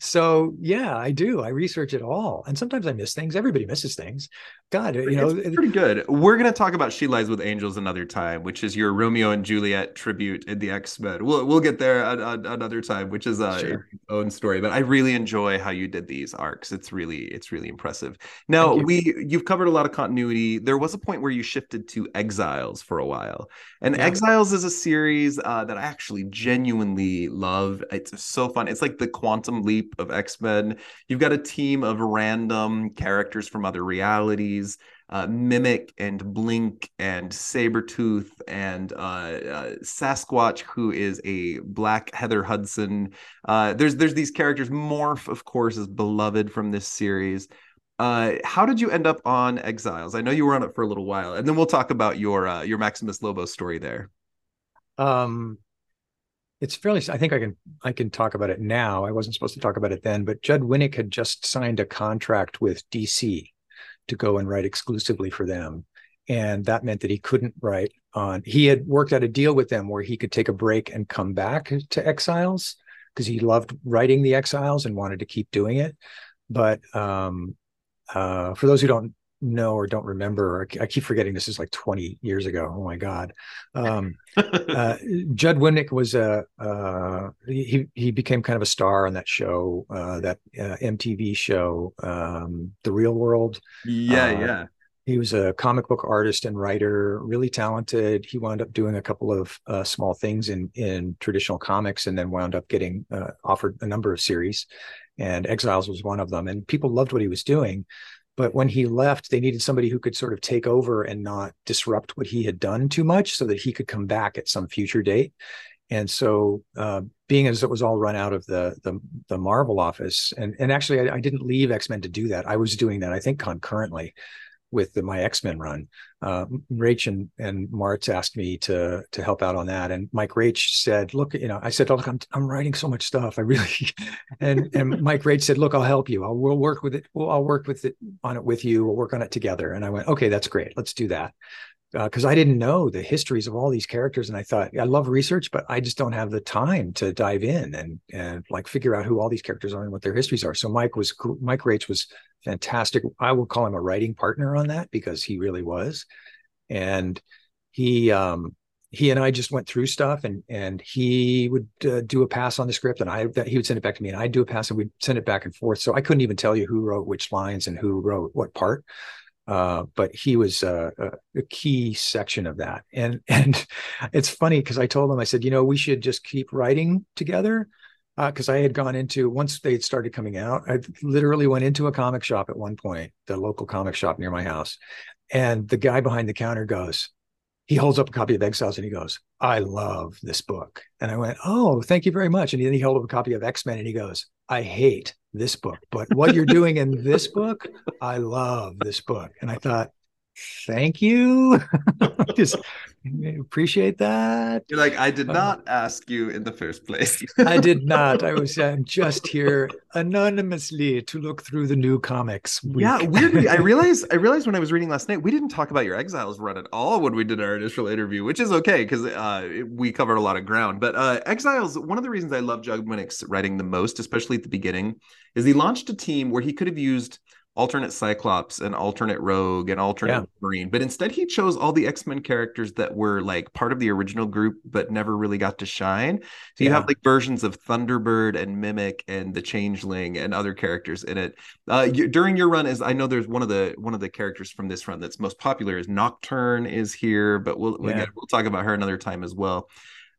So yeah, I do. I research it all. And sometimes I miss things. Everybody misses things. God, you know. It's pretty good. We're going to talk about She Lies with Angels another time, which is your Romeo and Juliet tribute in the X-Men. We'll we'll get there a, a, another time, which is uh, sure. your own story. But I really enjoy how you did these arcs. It's really, it's really impressive. Now, you. we you've covered a lot of continuity. There was a point where you shifted to Exiles for a while. And yeah. Exiles is a series uh, that I actually actually genuinely love. It's so fun. It's like the quantum leap of X-Men. You've got a team of random characters from other realities. Uh, Mimic and Blink and Sabretooth and uh, uh, Sasquatch, who is a black Heather Hudson. Uh, there's there's these characters. Morph, of course, is beloved from this series. Uh, how did you end up on Exiles? I know you were on it for a little while, and then we'll talk about your uh, your Maximus Lobo story there. Um, it's fairly. I think I can I can talk about it now. I wasn't supposed to talk about it then, but Judd Winick had just signed a contract with D C to go and write exclusively for them. And that meant that he couldn't write on, he had worked out a deal with them where he could take a break and come back to Exiles because he loved writing the Exiles and wanted to keep doing it. But um, uh, for those who don't know or don't remember, I keep forgetting this is like twenty years ago. Oh my God. Um, uh, Judd Winick was a, uh, he, he became kind of a star on that show, uh, that uh, M T V show, um, The Real World. Yeah, uh, yeah. He was a comic book artist and writer, really talented. He wound up doing a couple of uh, small things in, in traditional comics and then wound up getting uh, offered a number of series, and Exiles was one of them. And people loved what he was doing. But when he left, they needed somebody who could sort of take over and not disrupt what he had done too much so that he could come back at some future date. And so uh, being as it was all run out of the the, the Marvel office, and, and actually I, I didn't leave X-Men to do that. I was doing that, I think, concurrently with the, my X-Men run. Uh, Raicht and, and Marts asked me to to help out on that. And Mike Raicht said, look, you know, I said, oh, look, I'm, I'm writing so much stuff. I really, and and Mike Raicht said, look, I'll help you. I'll, we'll work with it. We'll, I'll work with it on it with you. We'll work on it together. And I went, okay, that's great. Let's do that. Because uh, I didn't know the histories of all these characters. And I thought, I love research, but I just don't have the time to dive in and, and like figure out who all these characters are and what their histories are. So Mike was cool. Mike Raicht was fantastic. I will call him a writing partner on that because he really was. And he um, he and I just went through stuff, and and he would uh, do a pass on the script, and I that he would send it back to me, and I'd do a pass, and we'd send it back and forth. So I couldn't even tell you who wrote which lines and who wrote what part. Uh, but he was uh, a, a key section of that. And and it's funny because I told him, I said, you know, we should just keep writing together. Because uh, I had gone into, once they had started coming out, I literally went into a comic shop at one point, the local comic shop near my house. And the guy behind the counter goes, he holds up a copy of Exiles and he goes, I love this book. And I went, oh, thank you very much. And then he held up a copy of X-Men and he goes, I hate this book, but what you're doing in this book, I love this book. And I thought, thank you. Just appreciate that. You're like, I did not um, ask you in the first place. I did not. I was I'm just here anonymously to look through the new comics. Week. Yeah, weirdly, I realized I realized when I was reading last night, we didn't talk about your Exiles run at all when we did our initial interview, which is okay because uh, we covered a lot of ground. But uh, Exiles, one of the reasons I love Judd Winick's writing the most, especially at the beginning, is he launched a team where he could have used alternate Cyclops and alternate Rogue and alternate yeah. Wolverine. But instead he chose all the X-Men characters that were like part of the original group, but never really got to shine. So yeah. you have like versions of Thunderbird and Mimic and the Changeling and other characters in it. Uh, you, during your run is, I know there's one of the, one of the characters from this run that's most popular is Nocturne is here, but we'll, yeah. again, we'll talk about her another time as well.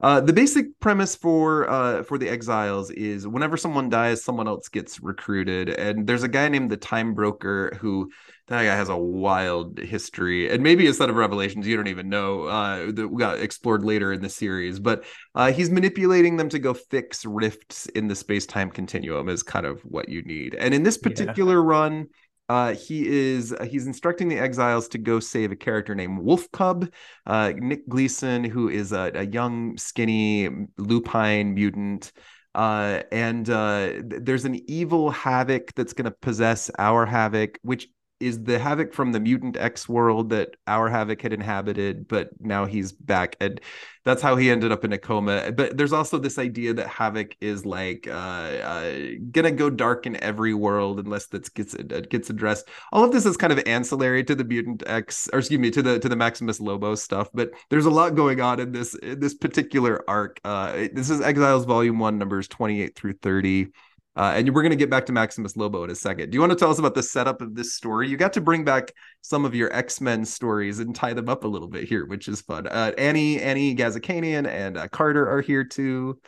Uh, the basic premise for uh, for the Exiles is whenever someone dies, someone else gets recruited. And there's a guy named the Time Broker who, that guy has a wild history. And maybe a set of revelations you don't even know uh, that got explored later in the series. But uh, he's manipulating them to go fix rifts in the space-time continuum is kind of what you need. And in this particular yeah. run... Uh, he is uh, he's instructing the Exiles to go save a character named Wolf Cub, uh, Nick Gleason, who is a, a young, skinny, lupine mutant. Uh, and uh, th- there's an evil Havoc that's going to possess our Havoc, which is the Havoc from the Mutant X world that our Havoc had inhabited, but now he's back. And that's how he ended up in a coma. But there's also this idea that Havoc is like uh, uh, going to go dark in every world unless that gets gets addressed. All of this is kind of ancillary to the Mutant X, or excuse me, to the to the Maximus Lobo stuff. But there's a lot going on in this in this particular arc. Uh, this is Exiles Volume One, numbers twenty-eight through thirty. Uh, and we're going to get back to Maximus Lobo in a second. Do you want to tell us about the setup of this story? You got to bring back some of your X-Men stories and tie them up a little bit here, which is fun. Uh, Annie, Annie Gazzikani and uh, Carter are here too.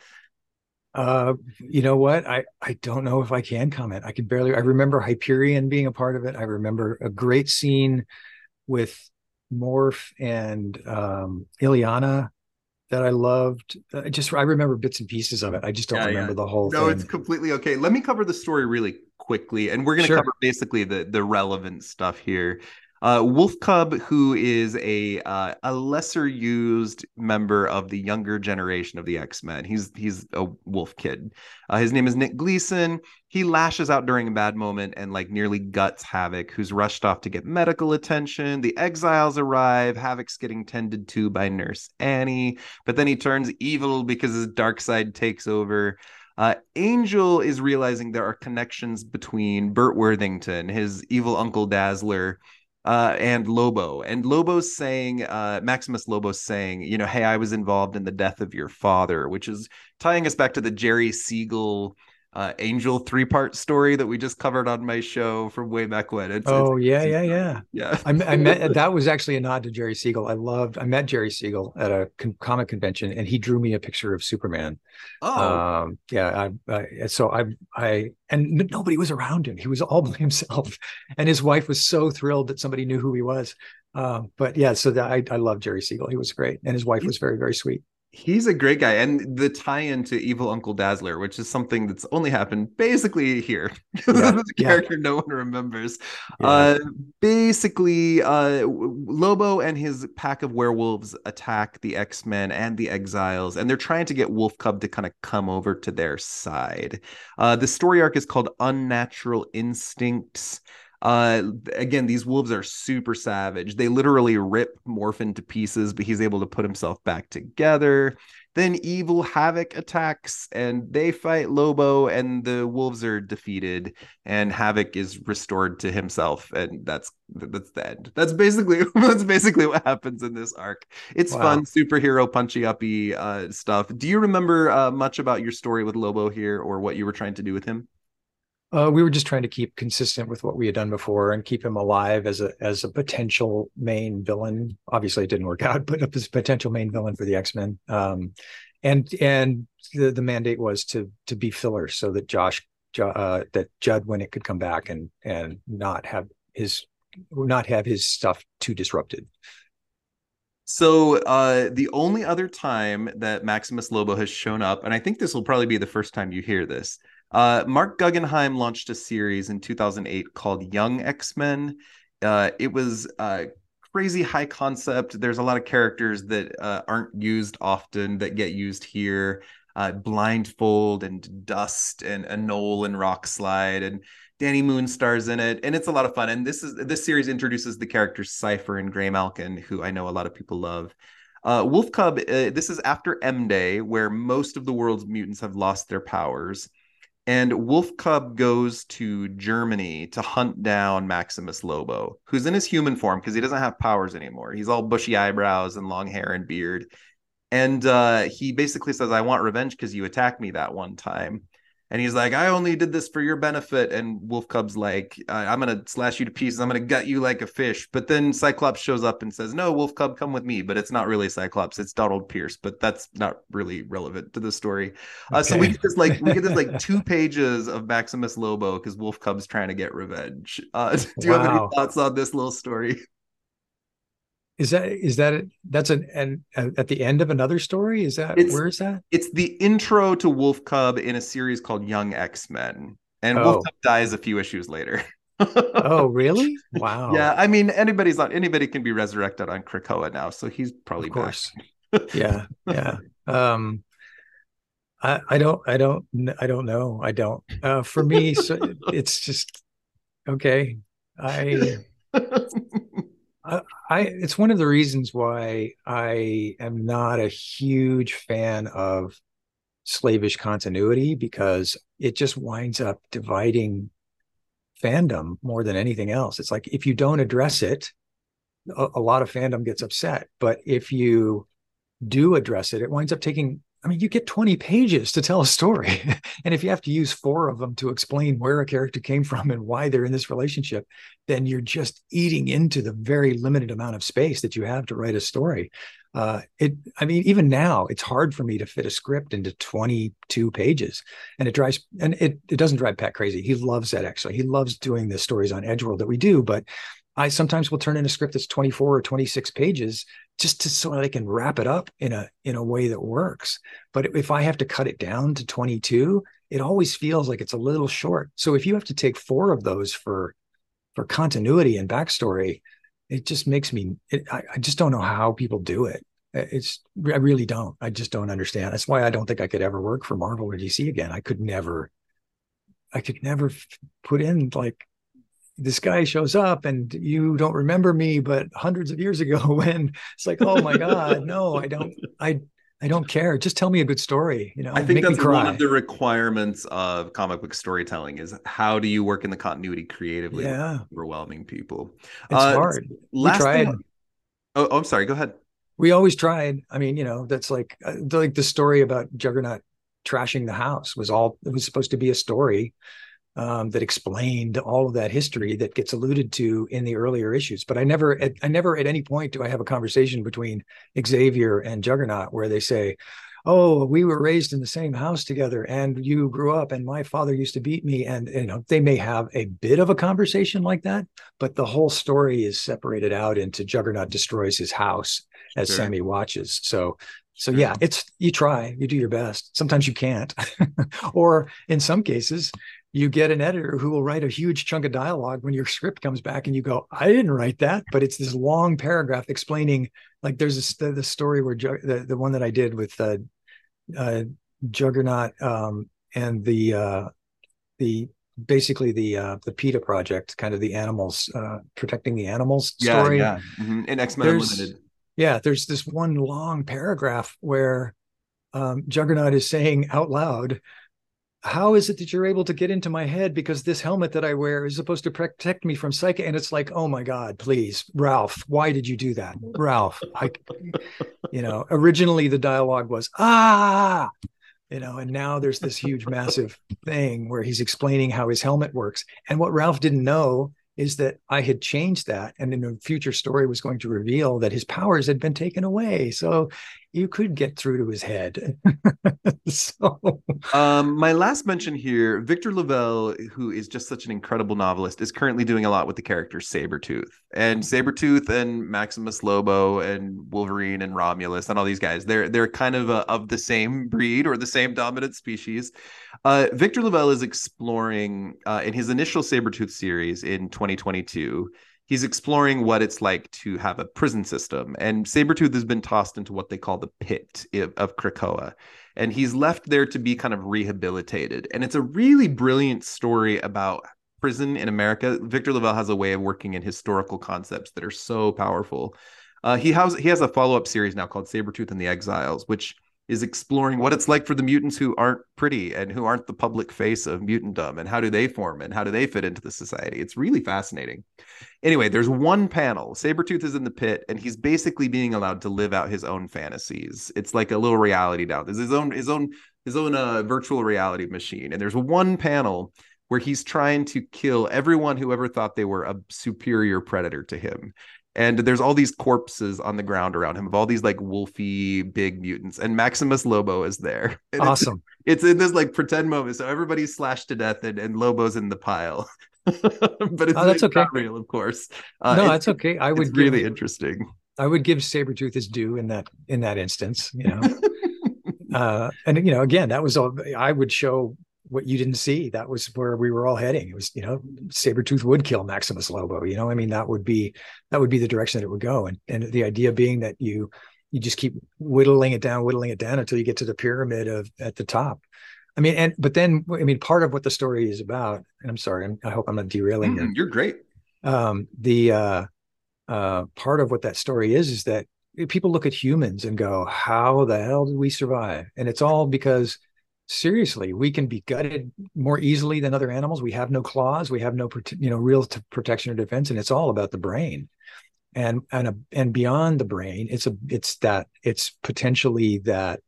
Uh, you know what? I, I don't know if I can comment. I could barely, I remember Hyperion being a part of it. I remember a great scene with Morph and um, Ileana that I loved. I just, I remember bits and pieces of it. I just don't yeah, remember yeah. the whole no, thing. No, it's completely okay. Let me cover the story really quickly. And we're going to sure. cover basically the, the relevant stuff here. Uh, Wolf Cub, who is a uh, a lesser used member of the younger generation of the X-Men. He's he's a wolf kid. Uh, his name is Nick Gleason. He lashes out during a bad moment and like nearly guts Havoc, who's rushed off to get medical attention. The exiles arrive. Havoc's getting tended to by Nurse Annie, but then he turns evil because his dark side takes over. Uh, Angel is realizing there are connections between Burt Worthington, his evil uncle Dazzler, Uh, and Lobo. And Lobo's saying, uh, Maximus Lobo's saying, you know, hey, I was involved in the death of your father, which is tying us back to the Jerry Siegel uh, Angel three-part story that we just covered on my show from way back when. It's, oh, it's, yeah, it's, yeah, yeah, yeah. I, I met, that was actually a nod to Jerry Siegel. I loved, I met Jerry Siegel at a con- comic convention, and he drew me a picture of Superman. Oh. Um, yeah, I, I, so I, I, and nobody was around him. He was all by himself. And his wife was so thrilled that somebody knew who he was. Um, but yeah, so that, I, I love Jerry Siegel. He was great. And his wife was very, very sweet. He's a great guy. And the tie-in to Evil Uncle Dazzler, which is something that's only happened basically here. Yeah, this yeah. character no one remembers. Yeah. Uh, basically, uh, Lobo and his pack of werewolves attack the X-Men and the exiles, and they're trying to get Wolf Cub to kind of come over to their side. Uh, the story arc is called Unnatural Instincts. Uh, again, these wolves are super savage. They literally rip Morph into pieces, but he's able to put himself back together. Then evil Havoc attacks, and they fight Lobo, and the wolves are defeated, and Havoc is restored to himself, and that's that's the end. That's basically that's basically what happens in this arc. It's wow. fun, superhero punchy-uppy uh, stuff. Do you remember uh, much about your story with Lobo here, or what you were trying to do with him? Uh, we were just trying to keep consistent with what we had done before and keep him alive as a as a potential main villain. Obviously, it didn't work out, but as a potential main villain for the X-Men. Um, and and the, the mandate was to to be filler so that Josh uh, that Judd Winnick could come back and and not have his not have his stuff too disrupted. So uh, the only other time that Maximus Lobo has shown up, and I think this will probably be the first time you hear this. Uh, Mark Guggenheim launched a series in two thousand eight called Young X-Men. Uh, it was uh, crazy high concept. There's a lot of characters that uh, aren't used often that get used here. Uh, Blindfold and Dust and Anole and Rockslide and Danny Moon stars in it. And it's a lot of fun. And this is this series introduces the characters Cypher and Grey Malkin, who I know a lot of people love. Uh, Wolf Cub, uh, this is after M-Day, where most of the world's mutants have lost their powers. And Wolf Cub goes to Germany to hunt down Maximus Lobo, who's in his human form because he doesn't have powers anymore. He's all bushy eyebrows and long hair and beard. And uh, he basically says, I want revenge because you attacked me that one time. And he's like, I only did this for your benefit. And Wolf Cub's like, I'm going to slash you to pieces. I'm going to gut you like a fish. But then Cyclops shows up and says, no, Wolf Cub, come with me. But it's not really Cyclops. It's Donald Pierce. But that's not really relevant to the story. Okay. Uh, so we get this like we get this like two pages of Maximus Lobo because Wolf Cub's trying to get revenge. Uh, do you wow. have any thoughts on this little story? Is that is that a, that's an, an at the end of another story? Is that it's, where is that? It's the intro to Wolf Cub in a series called Young X-Men, and oh. Wolf Cub dies a few issues later. Oh, really? Wow. Yeah, I mean, anybody's on anybody can be resurrected on Krakoa now, so he's probably of course. Back. yeah, yeah. Um, I I don't I don't I don't know I don't. Uh, for me, so it's just okay. I. I, I it's one of the reasons why I am not a huge fan of slavish continuity, because it just winds up dividing fandom more than anything else. It's like if you don't address it, a, a lot of fandom gets upset. But if you do address it, it winds up taking I mean, you get twenty pages to tell a story. And if you have to use four of them to explain where a character came from and why they're in this relationship, then you're just eating into the very limited amount of space that you have to write a story. Uh, it, I mean, even now, it's hard for me to fit a script into twenty-two pages, and it drives, and it it doesn't drive Pat crazy. He loves that, actually. He loves doing the stories on Edgeworld that we do, but I sometimes will turn in a script that's twenty-four or twenty-six pages just to, so that I can wrap it up in a in a way that works. But if I have to cut it down to twenty-two, it always feels like it's a little short. So if you have to take four of those for for continuity and backstory, it just makes me, it, I, I just don't know how people do it. It's, I really don't. I just don't understand. That's why I don't think I could ever work for Marvel or D C again. I could never, I could never put in like, this guy shows up and you don't remember me, but hundreds of years ago, when it's like, oh my God, no, I don't, I, I don't care. Just tell me a good story. You know, I think that's one of the requirements of comic book storytelling is how do you work in the continuity creatively? Yeah. Overwhelming people. It's uh, hard. Last we tried. Thing... Oh, oh, I'm sorry. Go ahead. We always tried. I mean, you know, that's like, like the story about Juggernaut trashing the house was all, it was supposed to be a story Um, that explained all of that history that gets alluded to in the earlier issues. But I never, at, I never at any point do I have a conversation between Xavier and Juggernaut where they say, oh, we were raised in the same house together and you grew up and my father used to beat me. And, you know, they may have a bit of a conversation like that, but the whole story is separated out into Juggernaut destroys his house as sure. Sammy watches. So So yeah, it's, you try, you do your best. Sometimes you can't. Or in some cases, you get an editor who will write a huge chunk of dialogue when your script comes back and you go, I didn't write that, but it's this long paragraph explaining, like there's the story where, the, the one that I did with uh, uh, Juggernaut um, and the, uh, the basically the uh, the PETA project, kind of the animals, uh, protecting the animals yeah, story. Yeah, yeah. Mm-hmm. And X-Men Unlimited. Yeah, there's this one long paragraph where um, Juggernaut is saying out loud, how is it that you're able to get into my head because this helmet that I wear is supposed to protect me from psyche? And it's like, oh my God, please, Ralph, why did you do that? Ralph, I, you know, originally the dialogue was, ah, you know, and now there's this huge, massive thing where he's explaining how his helmet works. And what Ralph didn't know is that I had changed that, and in a future story was going to reveal that his powers had been taken away. So you could get through to his head. So, um, my last mention here, Victor Lovell, who is just such an incredible novelist, is currently doing a lot with the character Sabretooth. And Sabretooth and Maximus Lobo and Wolverine and Romulus and all these guys, they're they're kind of a, of the same breed or the same dominant species. Uh, Victor Lovell is exploring, uh, in his initial Sabretooth series in twenty twenty-two, he's exploring what it's like to have a prison system. And Sabretooth has been tossed into what they call the pit of Krakoa. And he's left there to be kind of rehabilitated. And it's a really brilliant story about prison in America. Victor Lovell has a way of working in historical concepts that are so powerful. Uh, he has, he has a follow-up series now called Sabretooth and the Exiles, which is exploring what it's like for the mutants who aren't pretty and who aren't the public face of mutantdom, and how do they form and how do they fit into the society. It's really fascinating. Anyway, there's one panel. Sabretooth is in the pit and he's basically being allowed to live out his own fantasies. It's like a little reality now. There's his own, his own, his own uh, virtual reality machine. And there's one panel where he's trying to kill everyone who ever thought they were a superior predator to him. And there's all these corpses on the ground around him of all these like wolfy big mutants. And Maximus Lobo is there. And awesome. It's, it's in this like pretend moment. So everybody's slashed to death and, and Lobo's in the pile. But it's oh, that's like, okay. Not real, of course. Uh, no, that's okay. I would it's give, really interesting. I would give Sabretooth his due in that in that instance, you know. uh, and, you know, again, that was all I would show. What you didn't see, that was where we were all heading. It was, you know, Sabretooth would kill Maximus Lobo, you know, I mean, that would be, that would be the direction that it would go. And and the idea being that you, you just keep whittling it down, whittling it down until you get to the pyramid of at the top. I mean, and, but then, I mean, part of what the story is about, and I'm sorry, I'm, I hope I'm not derailing mm, you. You're great. Um, the uh, uh, part of what that story is, is that people look at humans and go, how the hell did we survive? And it's all because seriously, we can be gutted more easily than other animals. We have no claws. We have no, you know, real t- protection or defense, and it's all about the brain, and and a, and beyond the brain, it's a it's that it's potentially that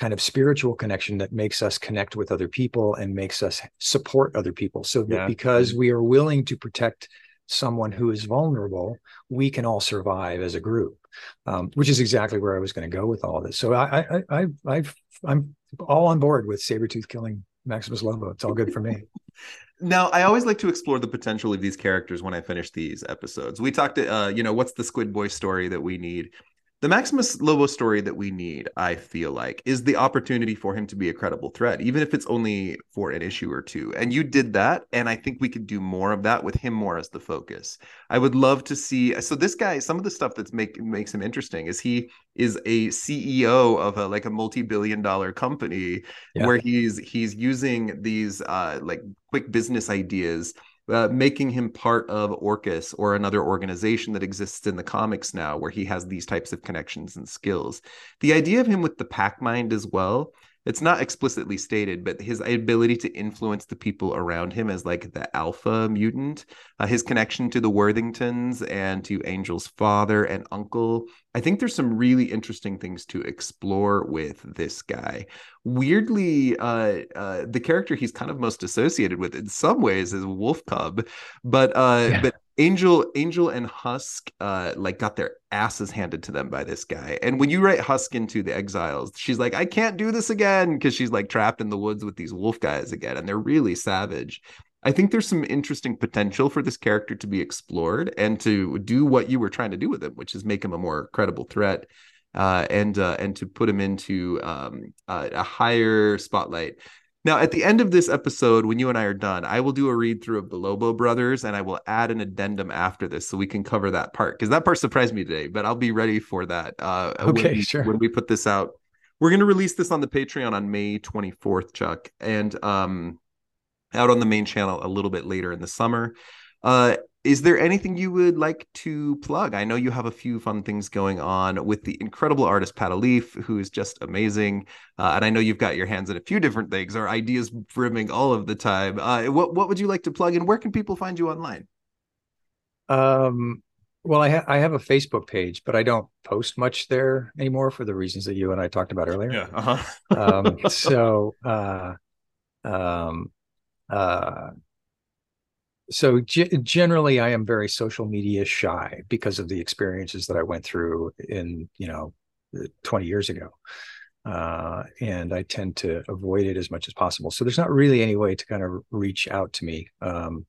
kind of spiritual connection that makes us connect with other people and makes us support other people. So that yeah. because we are willing to protect someone who is vulnerable, we can all survive as a group, um, which is exactly where I was going to go with all of this. So I, I, I, I've, I'm all on board with saber-tooth killing Maximus Lobo. It's all good for me. Now, I always like to explore the potential of these characters when I finish these episodes. We talked to, uh, you know, what's the Squid Boy story that we need? The Maximus Lobo story that we need, I feel like, is the opportunity for him to be a credible threat, even if it's only for an issue or two. And you did that, and I think we could do more of that with him more as the focus. I would love to see... So this guy, some of the stuff that's make makes him interesting is he is a C E O of a, like a multi-billion dollar company yeah. where he's he's using these uh, like quick business ideas, Uh, making him part of Orcus or another organization that exists in the comics now where he has these types of connections and skills. The idea of him with the pack mind as well, it's not explicitly stated, but his ability to influence the people around him as like the alpha mutant, uh, his connection to the Worthingtons and to Angel's father and uncle. I think there's some really interesting things to explore with this guy. Weirdly, uh, uh, the character he's kind of most associated with in some ways is Wolf Cub, but uh, yeah. but Angel, Angel and Husk uh, like got their asses handed to them by this guy. And when you write Husk into The Exiles, she's like, I can't do this again, because she's like trapped in the woods with these wolf guys again, and they're really savage. I think there's some interesting potential for this character to be explored and to do what you were trying to do with him, which is make him a more credible threat uh, and uh, and to put him into um, uh, a higher spotlight. Now, at the end of this episode, when you and I are done, I will do a read through of the Lobo Brothers, and I will add an addendum after this so we can cover that part, because that part surprised me today, but I'll be ready for that uh, okay, when, sure. when we put this out. We're going to release this on the Patreon on May twenty-fourth, Chuck, and... um. out on the main channel a little bit later in the summer. Uh, is there anything you would like to plug? I know you have a few fun things going on with the incredible artist Pat Alif, who is just amazing. Uh, and I know you've got your hands in a few different things or ideas brimming all of the time. Uh, what, what would you like to plug, and where can people find you online? Um, well, I, ha- I have a Facebook page, but I don't post much there anymore for the reasons that you and I talked about earlier. Yeah. Uh-huh. um, so, uh, um, Uh, so g- generally I am very social media shy because of the experiences that I went through in, you know, twenty years ago. Uh, and I tend to avoid it as much as possible. So there's not really any way to kind of reach out to me. Um,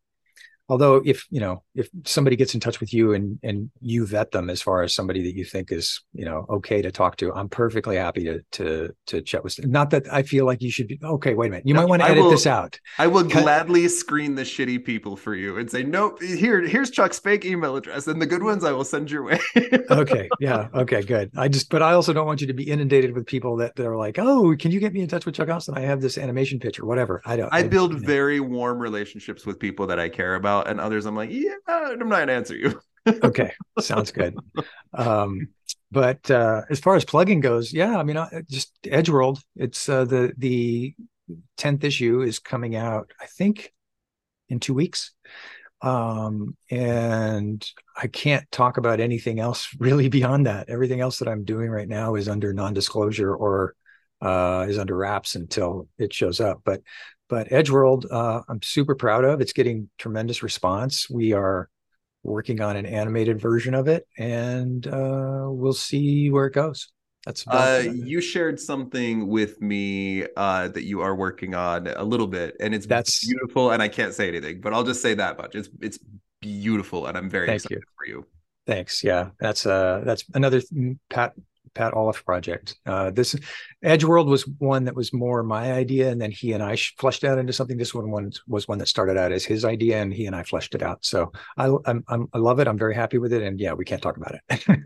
although if, you know, if somebody gets in touch with you and, and you vet them as far as somebody that you think is, you know, okay to talk to, I'm perfectly happy to, to, to chat with. Not that I feel like you should be, okay, wait a minute. You no, might want to edit will, this out. I will Cut. gladly screen the shitty people for you and say, nope, here, here's Chuck's fake email address, and the good ones I will send your way. Okay. Yeah. Okay, good. I just, but I also don't want you to be inundated with people that they're like, oh, can you get me in touch with Chuck Austen? I have this animation pitch or whatever. I don't, I, I build you know. very warm relationships with people that I care about. And others I'm like, yeah, I'm not going to answer you. Okay, sounds good. Um, but uh, as far as plugging goes, yeah, I mean, I, just Edgeworld. It's uh, the the tenth issue is coming out, I think, in two weeks. Um, and I can't talk about anything else really beyond that. Everything else that I'm doing right now is under non-disclosure or uh, is under wraps until it shows up. But But Edgeworld, uh, I'm super proud of. It's getting tremendous response. We are working on an animated version of it, and uh, we'll see where it goes. That's uh, you shared something with me uh, that you are working on a little bit, and it's that's beautiful. And I can't say anything, but I'll just say that much. It's it's beautiful, and I'm very excited you. for you. Thanks. Yeah, that's uh, that's another th- Pat. Pat Alif project. Uh, this Edgeworld was one that was more my idea, and then he and I fleshed out into something. This one, one was one that started out as his idea, and he and I fleshed it out. So I, I'm, I'm, I love it. I'm very happy with it, and yeah, we can't talk about it.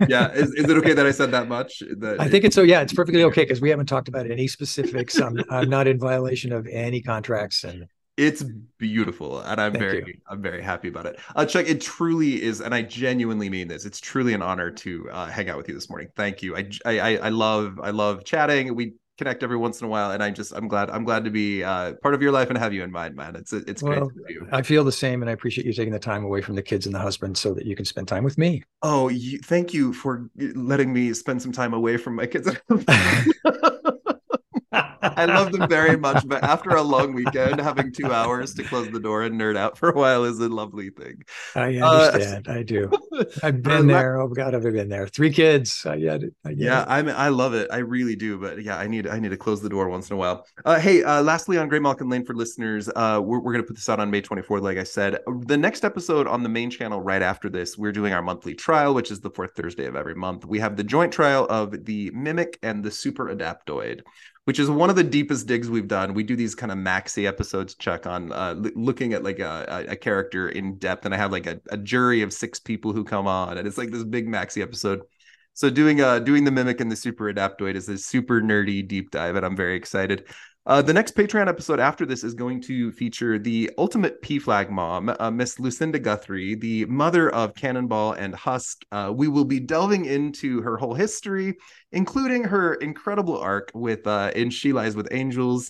yeah, is, is it okay that I said that much? That I think it's so. Yeah, it's perfectly okay because we haven't talked about any specifics. I'm, I'm not in violation of any contracts, and. It's beautiful, and I'm Thank very, you. I'm very happy about it. Uh, Chuck, it truly is, and I genuinely mean this. It's truly an honor to uh, hang out with you this morning. Thank you. I, I, I love, I love chatting. We connect every once in a while, and I just, I'm glad, I'm glad to be uh, part of your life and have you in mind, man. It's, it's well, great. To you. I feel the same, and I appreciate you taking the time away from the kids and the husband so that you can spend time with me. Oh, you, thank you for letting me spend some time away from my kids. I love them very much, but after a long weekend, having two hours to close the door and nerd out for a while is a lovely thing. I understand. Uh, I do. I've been there. Oh God, I've been there. Three kids. I get it. I get yeah, it. I'm, I love it. I really do. But yeah, I need I need to close the door once in a while. Uh, hey, uh, lastly, on Gray Malkin Lane for listeners, uh, we're, we're going to put this out on May twenty-fourth, like I said. The next episode on the main channel right after this, we're doing our monthly trial, which is the fourth Thursday of every month. We have the joint trial of the Mimic and the Super Adaptoid, which is one of the deepest digs we've done. We do these kind of maxi episodes, Chuck, on uh, l- looking at like a, a character in depth. And I have like a, a jury of six people who come on, and it's like this big maxi episode. So doing uh, doing the Mimic and the Super Adaptoid is a super nerdy deep dive, and I'm very excited. Uh, the next Patreon episode after this is going to feature the ultimate P-Flag mom, uh, Miss Lucinda Guthrie, the mother of Cannonball and Husk. Uh, we will be delving into her whole history, including her incredible arc with uh, in She Lies with Angels,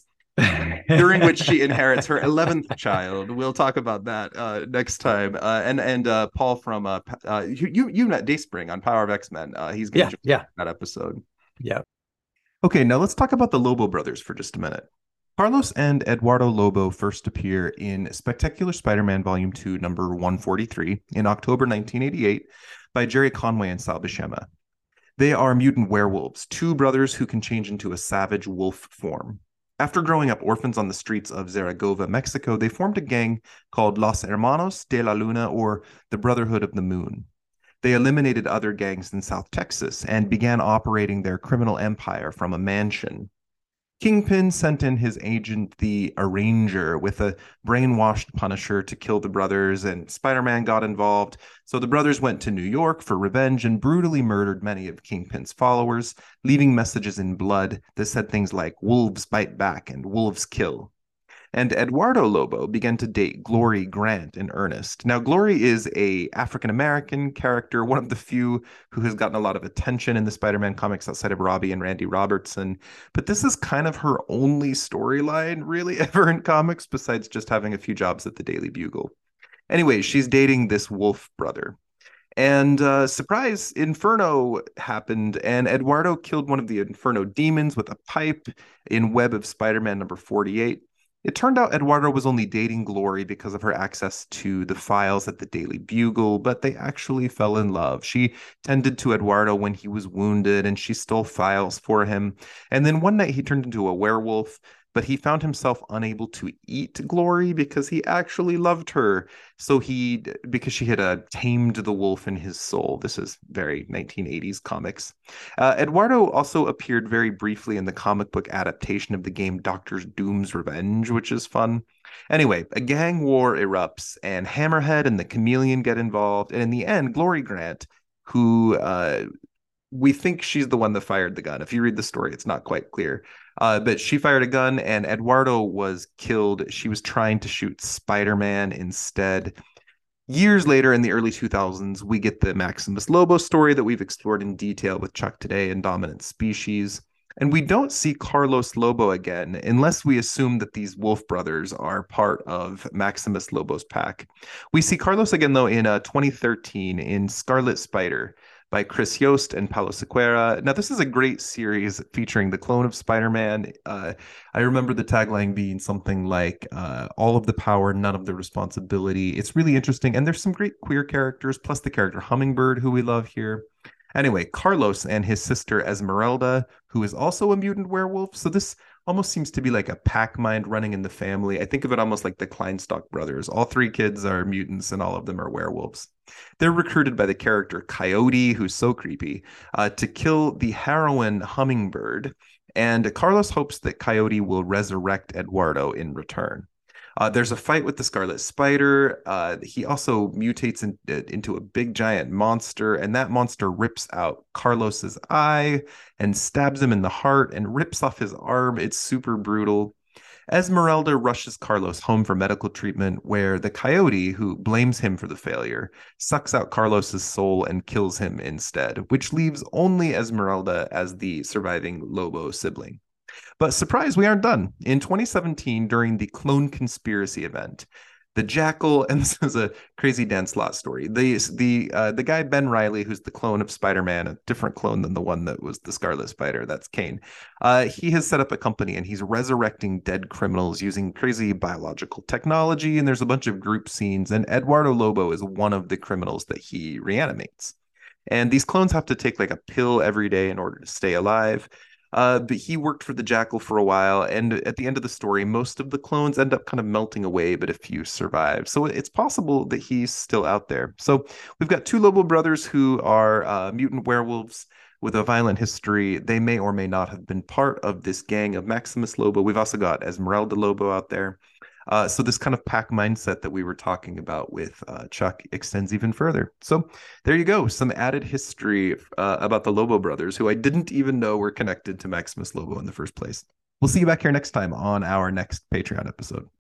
during which she inherits her eleventh child. We'll talk about that uh, next time. Uh, and and uh, Paul from uh, uh, you you met Dayspring on Power of X-Men. Uh, he's going to yeah, join yeah. that episode. Yeah. Okay, now let's talk about the Lobo brothers for just a minute. Carlos and Eduardo Lobo first appear in Spectacular Spider-Man Volume two, number one forty-three, in October nineteen eighty-eight by Jerry Conway and Sal Buscema. They are mutant werewolves, two brothers who can change into a savage wolf form. After growing up orphans on the streets of Zaragoza, Mexico, they formed a gang called Los Hermanos de la Luna, or the Brotherhood of the Moon. They eliminated other gangs in South Texas and began operating their criminal empire from a mansion. Kingpin sent in his agent, the Arranger, with a brainwashed Punisher to kill the brothers, and Spider-Man got involved. So the brothers went to New York for revenge and brutally murdered many of Kingpin's followers, leaving messages in blood that said things like, "Wolves bite back" and "Wolves kill." And Eduardo Lobo began to date Glory Grant in earnest. Now, Glory is a African-American character, one of the few who has gotten a lot of attention in the Spider-Man comics outside of Robbie and Randy Robertson. But this is kind of her only storyline really ever in comics, besides just having a few jobs at the Daily Bugle. Anyway, she's dating this wolf brother. And uh, surprise, Inferno happened, and Eduardo killed one of the Inferno demons with a pipe in Web of Spider-Man number forty-eight. It turned out Eduardo was only dating Glory because of her access to the files at the Daily Bugle, but they actually fell in love. She tended to Eduardo when he was wounded, and she stole files for him. And then one night he turned into a werewolf, but he found himself unable to eat Glory because he actually loved her. So he, because she had uh, tamed the wolf in his soul. This is very nineteen eighties comics. Uh, Eduardo also appeared very briefly in the comic book adaptation of the game Doctor Doom's Revenge, which is fun. Anyway, a gang war erupts, and Hammerhead and the Chameleon get involved. And in the end, Glory Grant, who uh, we think she's the one that fired the gun. If you read the story, it's not quite clear. Uh, but she fired a gun, and Eduardo was killed. She was trying to shoot Spider-Man instead. Years later, in the early two thousands, we get the Maximus Lobo story that we've explored in detail with Chuck today in Dominant Species. And we don't see Carlos Lobo again, unless we assume that these Wolf Brothers are part of Maximus Lobo's pack. We see Carlos again, though, in uh, twenty thirteen in Scarlet Spider, by Chris Yost and Paulo Sequeira. Now, this is a great series featuring the clone of Spider-Man. Uh, I remember the tagline being something like, uh, all of the power, none of the responsibility. It's really interesting. And there's some great queer characters, plus the character Hummingbird, who we love here. Anyway, Carlos and his sister Esmeralda, who is also a mutant werewolf. So this almost seems to be like a pack mind running in the family. I think of it almost like the Kleinstock brothers. All three kids are mutants and all of them are werewolves. They're recruited by the character Coyote, who's so creepy, uh, to kill the heroine Hummingbird. And Carlos hopes that Coyote will resurrect Eduardo in return. Uh, there's a fight with the Scarlet Spider. Uh, he also mutates in, uh, into a big giant monster, and that monster rips out Carlos's eye and stabs him in the heart and rips off his arm. It's super brutal. Esmeralda rushes Carlos home for medical treatment, where the Coyote, who blames him for the failure, sucks out Carlos's soul and kills him instead, which leaves only Esmeralda as the surviving Lobo sibling. But surprise, we aren't done. In twenty seventeen, during the Clone Conspiracy event, The Jackal, and this is a crazy dense lot story. The the uh, the guy Ben Reilly, who's the clone of Spider-Man, a different clone than the one that was the Scarlet Spider, that's Kane. Uh, he has set up a company and he's resurrecting dead criminals using crazy biological technology. And there's a bunch of group scenes. And Eduardo Lobo is one of the criminals that he reanimates. And these clones have to take like a pill every day in order to stay alive. Uh, but he worked for the Jackal for a while, and at the end of the story, most of the clones end up kind of melting away, but a few survive. So it's possible that he's still out there. So we've got two Lobo brothers who are uh, mutant werewolves with a violent history. They may or may not have been part of this gang of Maximus Lobo. We've also got Esmeralda Lobo out there. Uh, so this kind of pack mindset that we were talking about with uh, Chuck extends even further. So there you go. Some added history uh, about the Lobo brothers, who I didn't even know were connected to Maximus Lobo in the first place. We'll see you back here next time on our next Patreon episode.